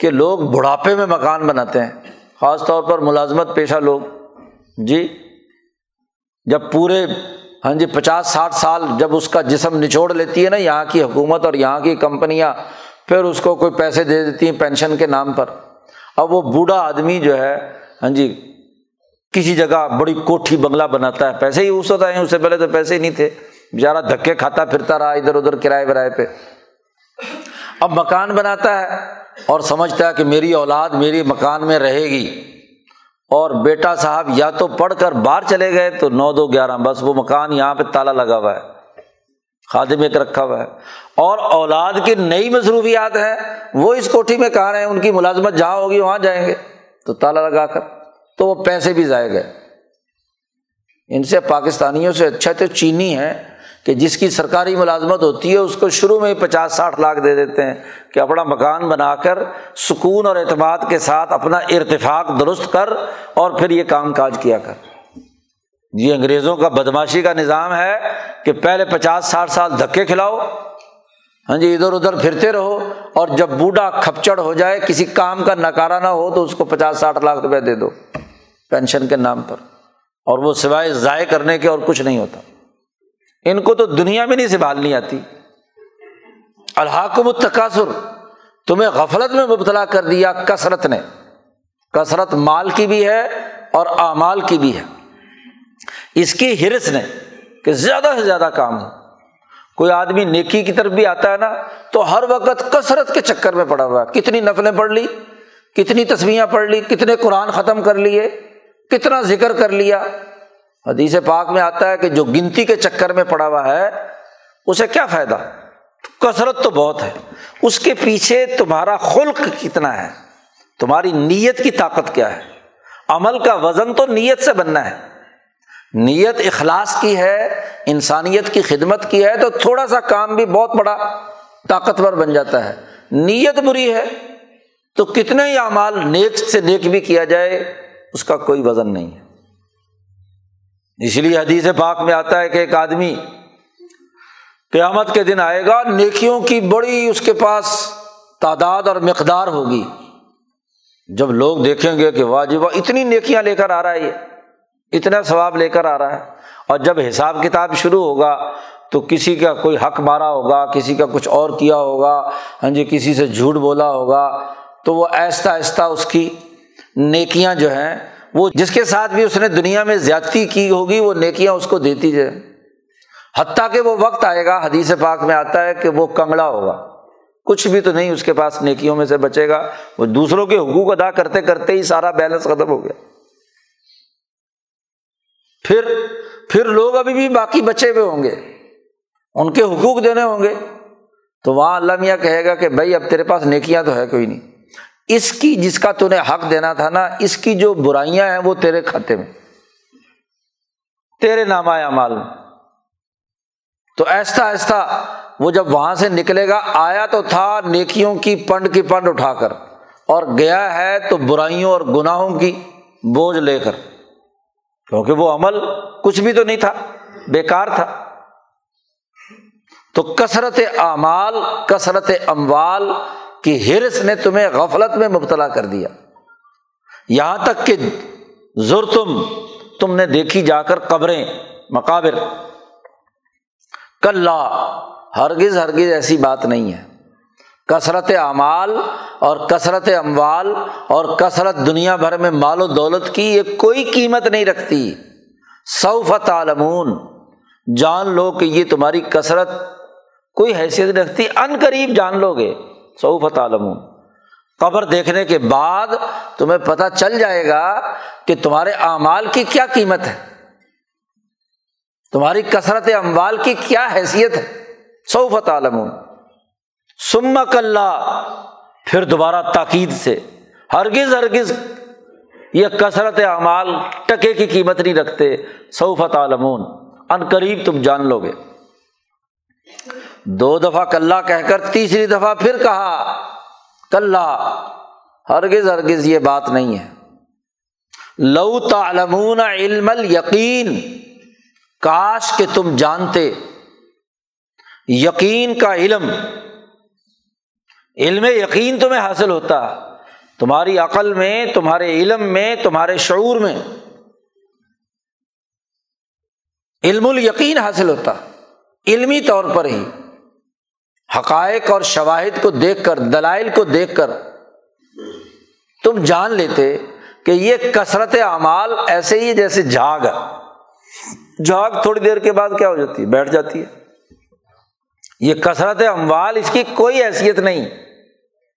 کہ لوگ بڑھاپے میں مکان بناتے ہیں، خاص طور پر ملازمت پیشہ لوگ، جی جب پورے ہاں جی پچاس ساٹھ سال جب اس کا جسم نچوڑ لیتی ہے نا یہاں کی حکومت اور یہاں کی کمپنیاں، پھر اس کو کوئی پیسے دے دیتی ہیں پینشن کے نام پر۔ اب وہ بوڑھا آدمی جو ہے ہاں جی کسی جگہ بڑی کوٹھی بنگلہ بناتا ہے، پیسے ہی اس ہوتا ہے، اس سے پہلے تو پیسے ہی نہیں تھے، بیچارہ دھکے کھاتا پھرتا رہا ادھر ادھر کرائے برائے پہ، اب مکان بناتا ہے اور سمجھتا ہے کہ میری اولاد میری مکان میں رہے گی، اور بیٹا صاحب یا تو پڑھ کر باہر چلے گئے تو نو دو گیارہ، بس وہ مکان یہاں پہ تالا لگا ہوا ہے، خادم ایک رکھا ہوا ہے، اور اولاد کی نئی مصروفیات ہیں، وہ اس کوٹھی میں کہاں رہے، ان کی ملازمت جہاں ہوگی وہاں جائیں گے، تو تالا لگا کر، تو وہ پیسے بھی ضائع گئے۔ ان سے پاکستانیوں سے اچھا تو چینی ہے کہ جس کی سرکاری ملازمت ہوتی ہے اس کو شروع میں ہی پچاس ساٹھ لاکھ دے دیتے ہیں کہ اپنا مکان بنا کر سکون اور اعتماد کے ساتھ اپنا ارتفاق درست کر، اور پھر یہ کام کاج کیا کر۔ یہ انگریزوں کا بدماشی کا نظام ہے کہ پہلے پچاس ساٹھ سال دھکے کھلاؤ ہاں جی، ادھر ادھر پھرتے رہو، اور جب بوڑھا کھپچڑ ہو جائے، کسی کام کا نکارہ نہ ہو، تو اس کو پچاس ساٹھ لاکھ روپے دے دو پینشن کے نام پر، اور وہ سوائے ضائع کرنے کے اور کچھ نہیں ہوتا۔ ان کو تو دنیا میں نہیں سنبھالنی آتی۔ الحاکم التکاثر، تمہیں غفلت میں مبتلا کر دیا کثرت نے، کثرت مال کی بھی ہے اور اعمال کی بھی ہے، اس کی حرص نے کہ زیادہ سے زیادہ کام ہو۔ کوئی آدمی نیکی کی طرف بھی آتا ہے نا تو ہر وقت کثرت کے چکر میں پڑا ہوا ہے، کتنی نفلیں پڑھ لی، کتنی تسبیحیں پڑھ لی، کتنے قرآن ختم کر لیے، کتنا ذکر کر لیا۔ حدیث پاک میں آتا ہے کہ جو گنتی کے چکر میں پڑا ہوا ہے اسے کیا فائدہ، کثرت تو بہت ہے، اس کے پیچھے تمہارا خلق کتنا ہے، تمہاری نیت کی طاقت کیا ہے۔ عمل کا وزن تو نیت سے بننا ہے، نیت اخلاص کی ہے، انسانیت کی خدمت کی ہے، تو تھوڑا سا کام بھی بہت بڑا طاقتور بن جاتا ہے۔ نیت بری ہے تو کتنے ہی اعمال نیک سے نیک بھی کیا جائے اس کا کوئی وزن نہیں ہے۔ اس لیے حدیث پاک میں آتا ہے کہ ایک آدمی قیامت کے دن آئے گا، نیکیوں کی بڑی اس کے پاس تعداد اور مقدار ہوگی، جب لوگ دیکھیں گے کہ واہ جی واہ اتنی نیکیاں لے کر آ رہا ہے، یہ اتنا ثواب لے کر آ رہا ہے، اور جب حساب کتاب شروع ہوگا تو کسی کا کوئی حق مارا ہوگا، کسی کا کچھ اور کیا ہوگا ہاں جی، کسی سے جھوٹ بولا ہوگا، تو وہ آہستہ آہستہ اس کی نیکیاں جو ہیں، وہ جس کے ساتھ بھی اس نے دنیا میں زیادتی کی ہوگی، وہ نیکیاں اس کو دیتی جائے۔ حتیٰ کہ وہ وقت آئے گا، حدیث پاک میں آتا ہے کہ وہ کنگڑا ہوگا، کچھ بھی تو نہیں اس کے پاس نیکیوں میں سے بچے گا، وہ دوسروں کے حقوق ادا کرتے کرتے ہی سارا بیلنس ختم ہو گیا۔ پھر پھر لوگ ابھی بھی باقی بچے ہوئے ہوں گے، ان کے حقوق دینے ہوں گے، تو وہاں اللہ میاں کہے گا کہ بھائی اب تیرے پاس نیکیاں تو ہے کوئی نہیں، اس کی جس کا تو نے حق دینا تھا نا، اس کی جو برائیاں ہیں وہ تیرے کھاتے میں، تیرے نامہ اعمال میں۔ تو آہستہ آہستہ وہ جب وہاں سے نکلے گا، آیا تو تھا نیکیوں کی پنڈ کی پنڈ اٹھا کر، اور گیا ہے تو برائیوں اور گناہوں کی بوجھ لے کر، کیونکہ وہ عمل کچھ بھی تو نہیں تھا، بیکار تھا۔ تو کثرت اعمال، کثرت اموال کی ہرس نے تمہیں غفلت میں مبتلا کر دیا، یہاں تک کہ زرتم، تم نے دیکھی جا کر قبریں، مقابر۔ کلا، ہرگز ہرگز ایسی بات نہیں ہے۔ کثرت اعمال اور کثرت اموال اور کثرت دنیا بھر میں مال و دولت کی، یہ کوئی قیمت نہیں رکھتی۔ سوف تعلمون، جان لو کہ یہ تمہاری کثرت کوئی حیثیت رکھتی، ان قریب جان لو گے۔ سوف تعلمون، قبر دیکھنے کے بعد تمہیں پتہ چل جائے گا کہ تمہارے اعمال کی کیا قیمت ہے، تمہاری کثرت اموال کی کیا حیثیت ہے۔ سوف تعلمون۔ ثم کلا، پھر دوبارہ تاکید سے، ہرگز ہرگز یہ کثرت اعمال ٹکے کی قیمت نہیں رکھتے۔ سوف تعلمون، ان قریب تم جان لو گے۔ دو دفعہ کلا کہہ کر تیسری دفعہ پھر کہا کلا، ہرگز ہرگز یہ بات نہیں ہے۔ لو تعلمون علم الیقین، کاش کہ تم جانتے یقین کا علم، علم یقین تمہیں حاصل ہوتا، تمہاری عقل میں، تمہارے علم میں، تمہارے شعور میں علم الیقین حاصل ہوتا، علمی طور پر ہی، حقائق اور شواہد کو دیکھ کر، دلائل کو دیکھ کر تم جان لیتے کہ یہ کثرت اعمال ایسے ہی جیسے جھاگ ہے، جھاگ تھوڑی دیر کے بعد کیا ہو جاتی ہے، بیٹھ جاتی ہے۔ یہ کثرت اموال، اس کی کوئی حیثیت نہیں،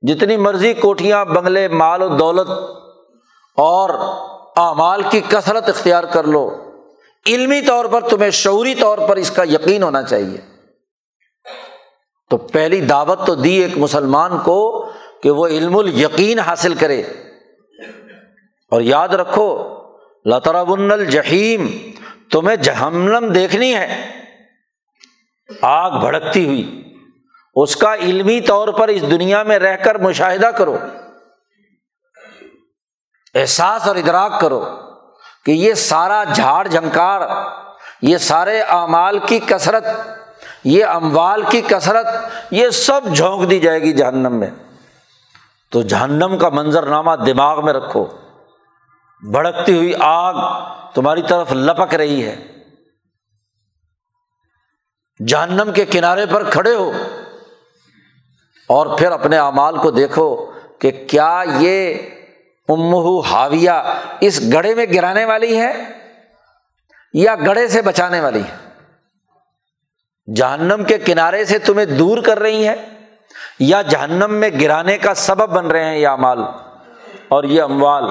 جتنی مرضی کوٹھیاں، بنگلے، مال و دولت اور اعمال کی کثرت اختیار کر لو، علمی طور پر تمہیں، شعوری طور پر اس کا یقین ہونا چاہیے۔ تو پہلی دعوت تو دی ایک مسلمان کو کہ وہ علم الیقین حاصل کرے، اور یاد رکھو لَتَرَوُنَّ الْجَحِيمَ، تمہیں جہنم دیکھنی ہے، آگ بھڑکتی ہوئی، اس کا علمی طور پر اس دنیا میں رہ کر مشاہدہ کرو، احساس اور ادراک کرو کہ یہ سارا جھاڑ جھنکار، یہ سارے اعمال کی کثرت، یہ اموال کی کثرت، یہ سب جھونک دی جائے گی جہنم میں۔ تو جہنم کا منظرنامہ دماغ میں رکھو، بھڑکتی ہوئی آگ تمہاری طرف لپک رہی ہے، جہنم کے کنارے پر کھڑے ہو، اور پھر اپنے اعمال کو دیکھو کہ کیا یہ امہو حاویہ اس گڑھے میں گرانے والی ہے یا گڑھے سے بچانے والی ہے، جہنم کے کنارے سے تمہیں دور کر رہی ہے یا جہنم میں گرانے کا سبب بن رہے ہیں یہ اعمال اور یہ اموال،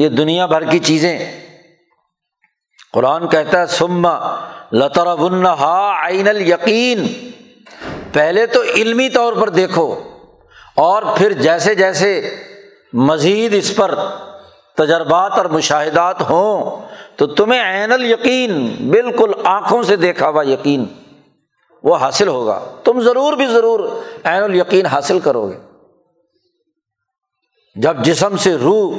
یہ دنیا بھر کی چیزیں۔ قرآن کہتا ہے ثم لترونها عین الیقین، پہلے تو علمی طور پر دیکھو، اور پھر جیسے جیسے مزید اس پر تجربات اور مشاہدات ہوں تو تمہیں عین الیقین، بالکل آنکھوں سے دیکھا ہوا یقین، وہ حاصل ہوگا، تم ضرور بھی ضرور عین الیقین حاصل کرو گے۔ جب جسم سے روح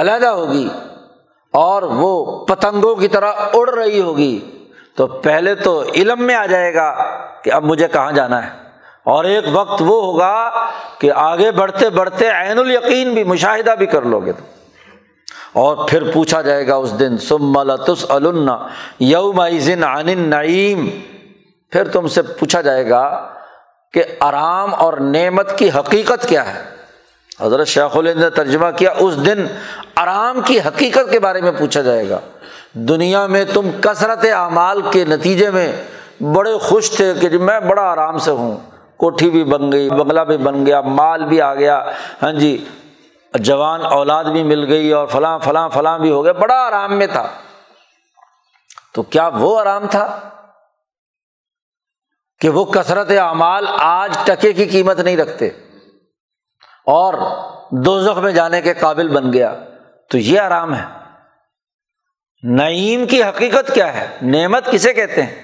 علیحدہ ہوگی اور وہ پتنگوں کی طرح اڑ رہی ہوگی تو پہلے تو علم میں آ جائے گا کہ اب مجھے کہاں جانا ہے، اور ایک وقت وہ ہوگا کہ آگے بڑھتے بڑھتے عین الیقین بھی، مشاہدہ بھی کر لو گے تو، اور پھر پوچھا جائے گا اس دن ثم لتسألن یومئذ عن النعیم، پھر تم سے پوچھا جائے گا کہ آرام اور نعمت کی حقیقت کیا ہے۔ حضرت شیخ الہند نے ترجمہ کیا، اس دن آرام کی حقیقت کے بارے میں پوچھا جائے گا دنیا میں تم کثرت اعمال کے نتیجے میں بڑے خوش تھے کہ جی میں بڑا آرام سے ہوں، کوٹھی بھی بن گئی، بنگلہ بھی بن گیا، مال بھی آ گیا، ہاں جی جوان اولاد بھی مل گئی اور فلاں فلاں فلاں بھی ہو گیا، بڑا آرام میں تھا۔ تو کیا وہ آرام تھا کہ وہ کثرت اعمال آج ٹکے کی قیمت نہیں رکھتے اور دوزخ میں جانے کے قابل بن گیا؟ تو یہ آرام ہے۔ نعیم کی حقیقت کیا ہے، نعمت کسے کہتے ہیں؟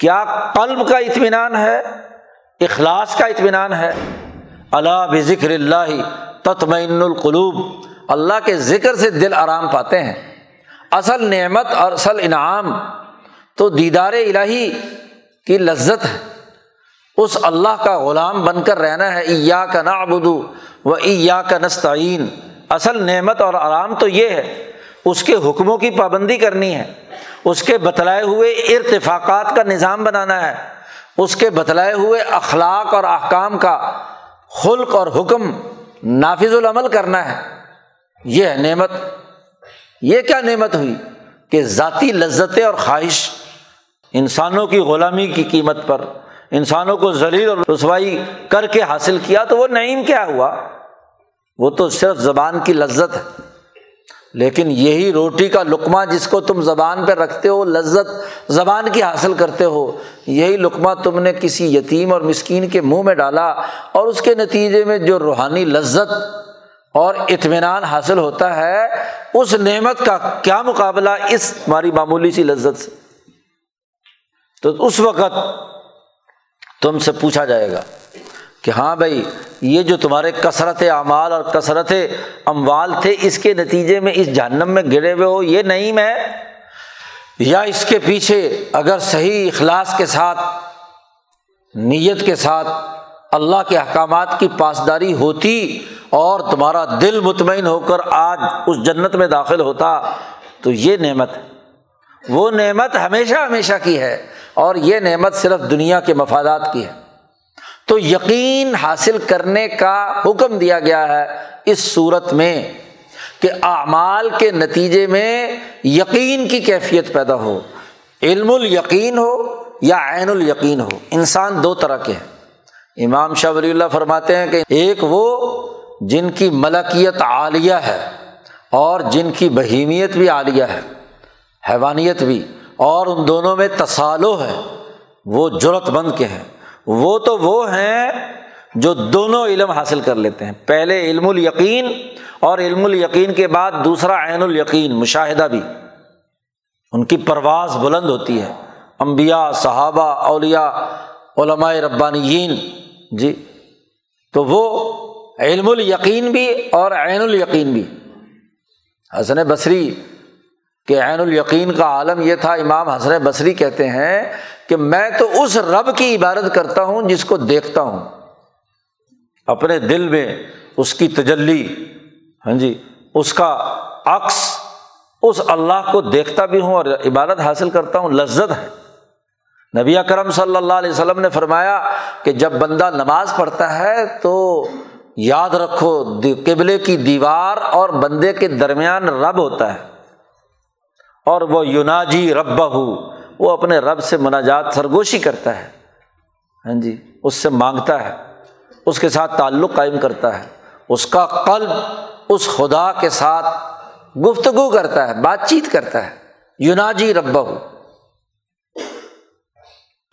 کیا قلب کا اطمینان ہے، اخلاص کا اطمینان ہے؟ الا بذکر اللہ تطمئن القلوب، اللہ کے ذکر سے دل آرام پاتے ہیں۔ اصل نعمت اور اصل انعام تو دیدار الہی کی لذت ہے، اس اللہ کا غلام بن کر رہنا ہے۔ ایاک نعبد و ایاک نستعین، اصل نعمت اور آرام تو یہ ہے، اس کے حکموں کی پابندی کرنی ہے، اس کے بتلائے ہوئے ارتفاقات کا نظام بنانا ہے، اس کے بتلائے ہوئے اخلاق اور احکام کا خلق اور حکم نافذ العمل کرنا ہے۔ یہ ہے نعمت۔ یہ کیا نعمت ہوئی کہ ذاتی لذتیں اور خواہش انسانوں کی غلامی کی قیمت پر انسانوں کو ذلیل اور رسوائی کر کے حاصل کیا، تو وہ نعیم کیا ہوا؟ وہ تو صرف زبان کی لذت ہے۔ لیکن یہی روٹی کا لقمہ جس کو تم زبان پہ رکھتے ہو، لذت زبان کی حاصل کرتے ہو، یہی لقمہ تم نے کسی یتیم اور مسکین کے منہ میں ڈالا اور اس کے نتیجے میں جو روحانی لذت اور اطمینان حاصل ہوتا ہے، اس نعمت کا کیا مقابلہ اس ہماری معمولی سی لذت سے؟ تو اس وقت تم سے پوچھا جائے گا کہ ہاں بھائی، یہ جو تمہارے کثرت اعمال اور کثرت اموال تھے، اس کے نتیجے میں اس جہنم میں گرے ہوئے ہو، یہ نعیم ہے؟ یا اس کے پیچھے اگر صحیح اخلاص کے ساتھ، نیت کے ساتھ اللہ کے احکامات کی پاسداری ہوتی اور تمہارا دل مطمئن ہو کر آج اس جنت میں داخل ہوتا، تو یہ نعمت ہے۔ وہ نعمت ہمیشہ ہمیشہ کی ہے اور یہ نعمت صرف دنیا کے مفادات کی ہے۔ تو یقین حاصل کرنے کا حکم دیا گیا ہے اس صورت میں کہ اعمال کے نتیجے میں یقین کی کیفیت پیدا ہو، علم الیقین ہو یا عین الیقین ہو۔ انسان دو طرح کے ہیں۔ امام شاہ ولی اللہ فرماتے ہیں کہ ایک وہ جن کی ملکیت عالیہ ہے اور جن کی بہیمیت بھی عالیہ ہے، حیوانیت بھی، اور ان دونوں میں تصالح ہے، وہ جرأت مند کے ہیں۔ وہ تو وہ ہیں جو دونوں علم حاصل کر لیتے ہیں، پہلے علم الیقین اور علم الیقین کے بعد دوسرا عین الیقین، مشاہدہ بھی۔ ان کی پرواز بلند ہوتی ہے، انبیاء، صحابہ، اولیاء، علماء ربانیین، جی تو وہ علم الیقین بھی اور عین الیقین بھی۔ حسن بصری کہ عین الیقین کا عالم یہ تھا، امام حسن بصری کہتے ہیں کہ میں تو اس رب کی عبادت کرتا ہوں جس کو دیکھتا ہوں، اپنے دل میں اس کی تجلی، ہاں جی اس کا عکس، اس اللہ کو دیکھتا بھی ہوں اور عبادت حاصل کرتا ہوں، لذت ہے۔ نبی اکرم صلی اللہ علیہ وسلم نے فرمایا کہ جب بندہ نماز پڑھتا ہے تو یاد رکھو قبلے کی دیوار اور بندے کے درمیان رب ہوتا ہے، اور وہ یناجی ربہ، وہ اپنے رب سے مناجات سرگوشی کرتا ہے، ہاں جی اس سے مانگتا ہے، اس کے ساتھ تعلق قائم کرتا ہے، اس کا قلب اس خدا کے ساتھ گفتگو کرتا ہے، بات چیت کرتا ہے، یناجی ربہ۔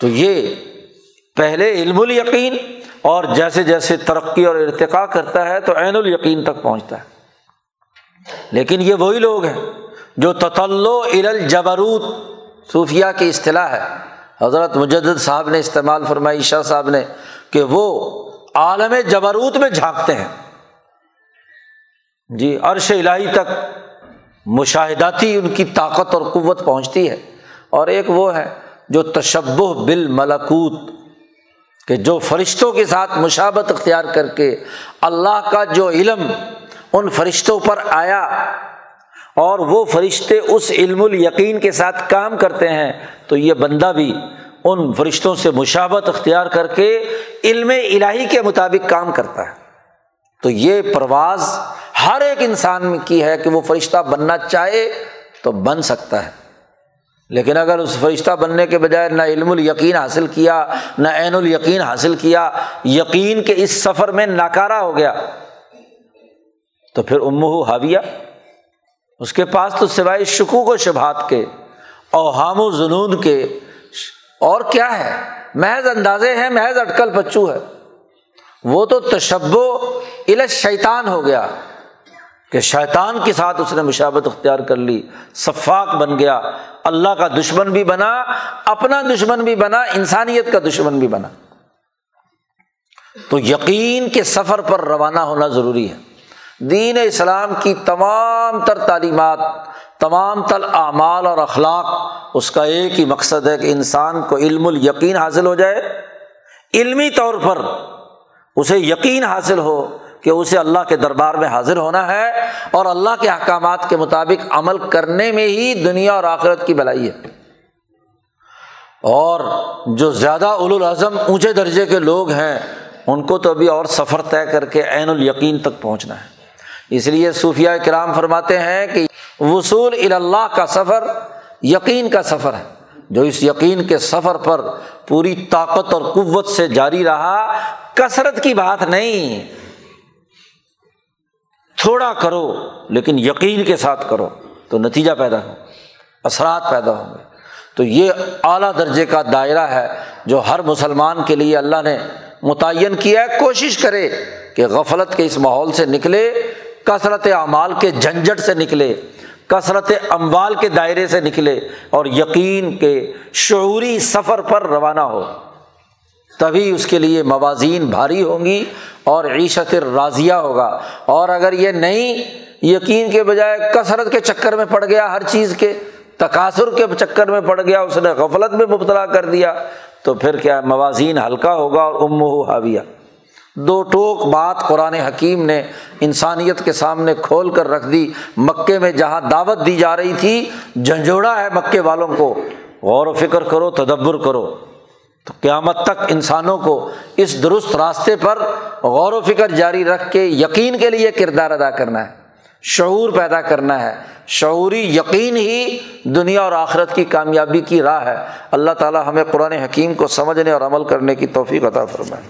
تو یہ پہلے علم الیقین، اور جیسے جیسے ترقی اور ارتقاء کرتا ہے تو عین الیقین تک پہنچتا ہے۔ لیکن یہ وہی لوگ ہیں جو تطلع الی الجبروت، صوفیہ کی اصطلاح ہے، حضرت مجدد صاحب نے استعمال فرمائی، شاہ صاحب نے، کہ وہ عالم جبروت میں جھانکتے ہیں، جی عرش الہی تک مشاہداتی ان کی طاقت اور قوت پہنچتی ہے۔ اور ایک وہ ہے جو تشبہ بالملکوت، کہ جو فرشتوں کے ساتھ مشابہت اختیار کر کے اللہ کا جو علم ان فرشتوں پر آیا اور وہ فرشتے اس علم الیقین کے ساتھ کام کرتے ہیں، تو یہ بندہ بھی ان فرشتوں سے مشابہت اختیار کر کے علم الہی کے مطابق کام کرتا ہے۔ تو یہ پرواز ہر ایک انسان میں کی ہے کہ وہ فرشتہ بننا چاہے تو بن سکتا ہے، لیکن اگر اس فرشتہ بننے کے بجائے نہ علم الیقین حاصل کیا، نہ عین الیقین حاصل کیا، یقین کے اس سفر میں ناکارہ ہو گیا، تو پھر امہ حاویہ، اس کے پاس تو سوائے شکوک و شبہات کے، اوہام و ظنون کے اور کیا ہے، محض اندازے ہیں، محض اٹکل پچو ہے۔ وہ تو تشبہ الی شیطان ہو گیا کہ شیطان کے ساتھ اس نے مشابہت اختیار کر لی، سفاک بن گیا، اللہ کا دشمن بھی بنا، اپنا دشمن بھی بنا، انسانیت کا دشمن بھی بنا۔ تو یقین کے سفر پر روانہ ہونا ضروری ہے۔ دین اسلام کی تمام تر تعلیمات، تمام تر اعمال اور اخلاق، اس کا ایک ہی مقصد ہے کہ انسان کو علم الیقین حاصل ہو جائے، علمی طور پر اسے یقین حاصل ہو کہ اسے اللہ کے دربار میں حاضر ہونا ہے اور اللہ کے احکامات کے مطابق عمل کرنے میں ہی دنیا اور آخرت کی بھلائی ہے۔ اور جو زیادہ اولو العزم اونچے درجے کے لوگ ہیں، ان کو تو ابھی اور سفر طے کر کے عین الیقین تک پہنچنا ہے۔ اس لیے صوفیاء کرام فرماتے ہیں کہ وصول الی اللہ کا سفر یقین کا سفر ہے۔ جو اس یقین کے سفر پر پوری طاقت اور قوت سے جاری رہا، کثرت کی بات نہیں، تھوڑا کرو لیکن یقین کے ساتھ کرو تو نتیجہ پیدا ہو، اثرات پیدا ہوں گے۔ تو یہ اعلیٰ درجے کا دائرہ ہے جو ہر مسلمان کے لیے اللہ نے متعین کیا ہے۔ کوشش کرے کہ غفلت کے اس ماحول سے نکلے، کثرت اعمال کے جھنجھٹ سے نکلے، کثرت اموال کے دائرے سے نکلے اور یقین کے شعوری سفر پر روانہ ہو، تبھی اس کے لیے موازین بھاری ہوں گی اور عیشت راضیہ ہوگا۔ اور اگر یہ نہیں، یقین کے بجائے کثرت کے چکر میں پڑ گیا، ہر چیز کے تکاثر کے چکر میں پڑ گیا، اس نے غفلت میں مبتلا کر دیا، تو پھر کیا موازین ہلکا ہوگا اور امہ حاویہ۔ دو ٹوک بات قرآن حکیم نے انسانیت کے سامنے کھول کر رکھ دی۔ مکے میں جہاں دعوت دی جا رہی تھی، جھنجھوڑا ہے مکے والوں کو، غور و فکر کرو، تدبر کرو، تو قیامت تک انسانوں کو اس درست راستے پر غور و فکر جاری رکھ کے یقین کے لیے کردار ادا کرنا ہے، شعور پیدا کرنا ہے۔ شعوری یقین ہی دنیا اور آخرت کی کامیابی کی راہ ہے۔ اللہ تعالی ہمیں قرآن حکیم کو سمجھنے اور عمل کرنے کی توفیق عطا فرمائے۔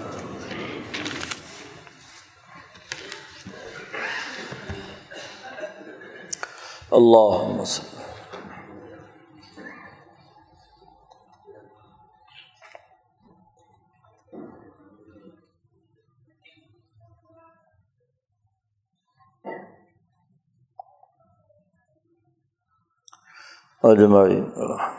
اللہم صل۔ اجمعین۔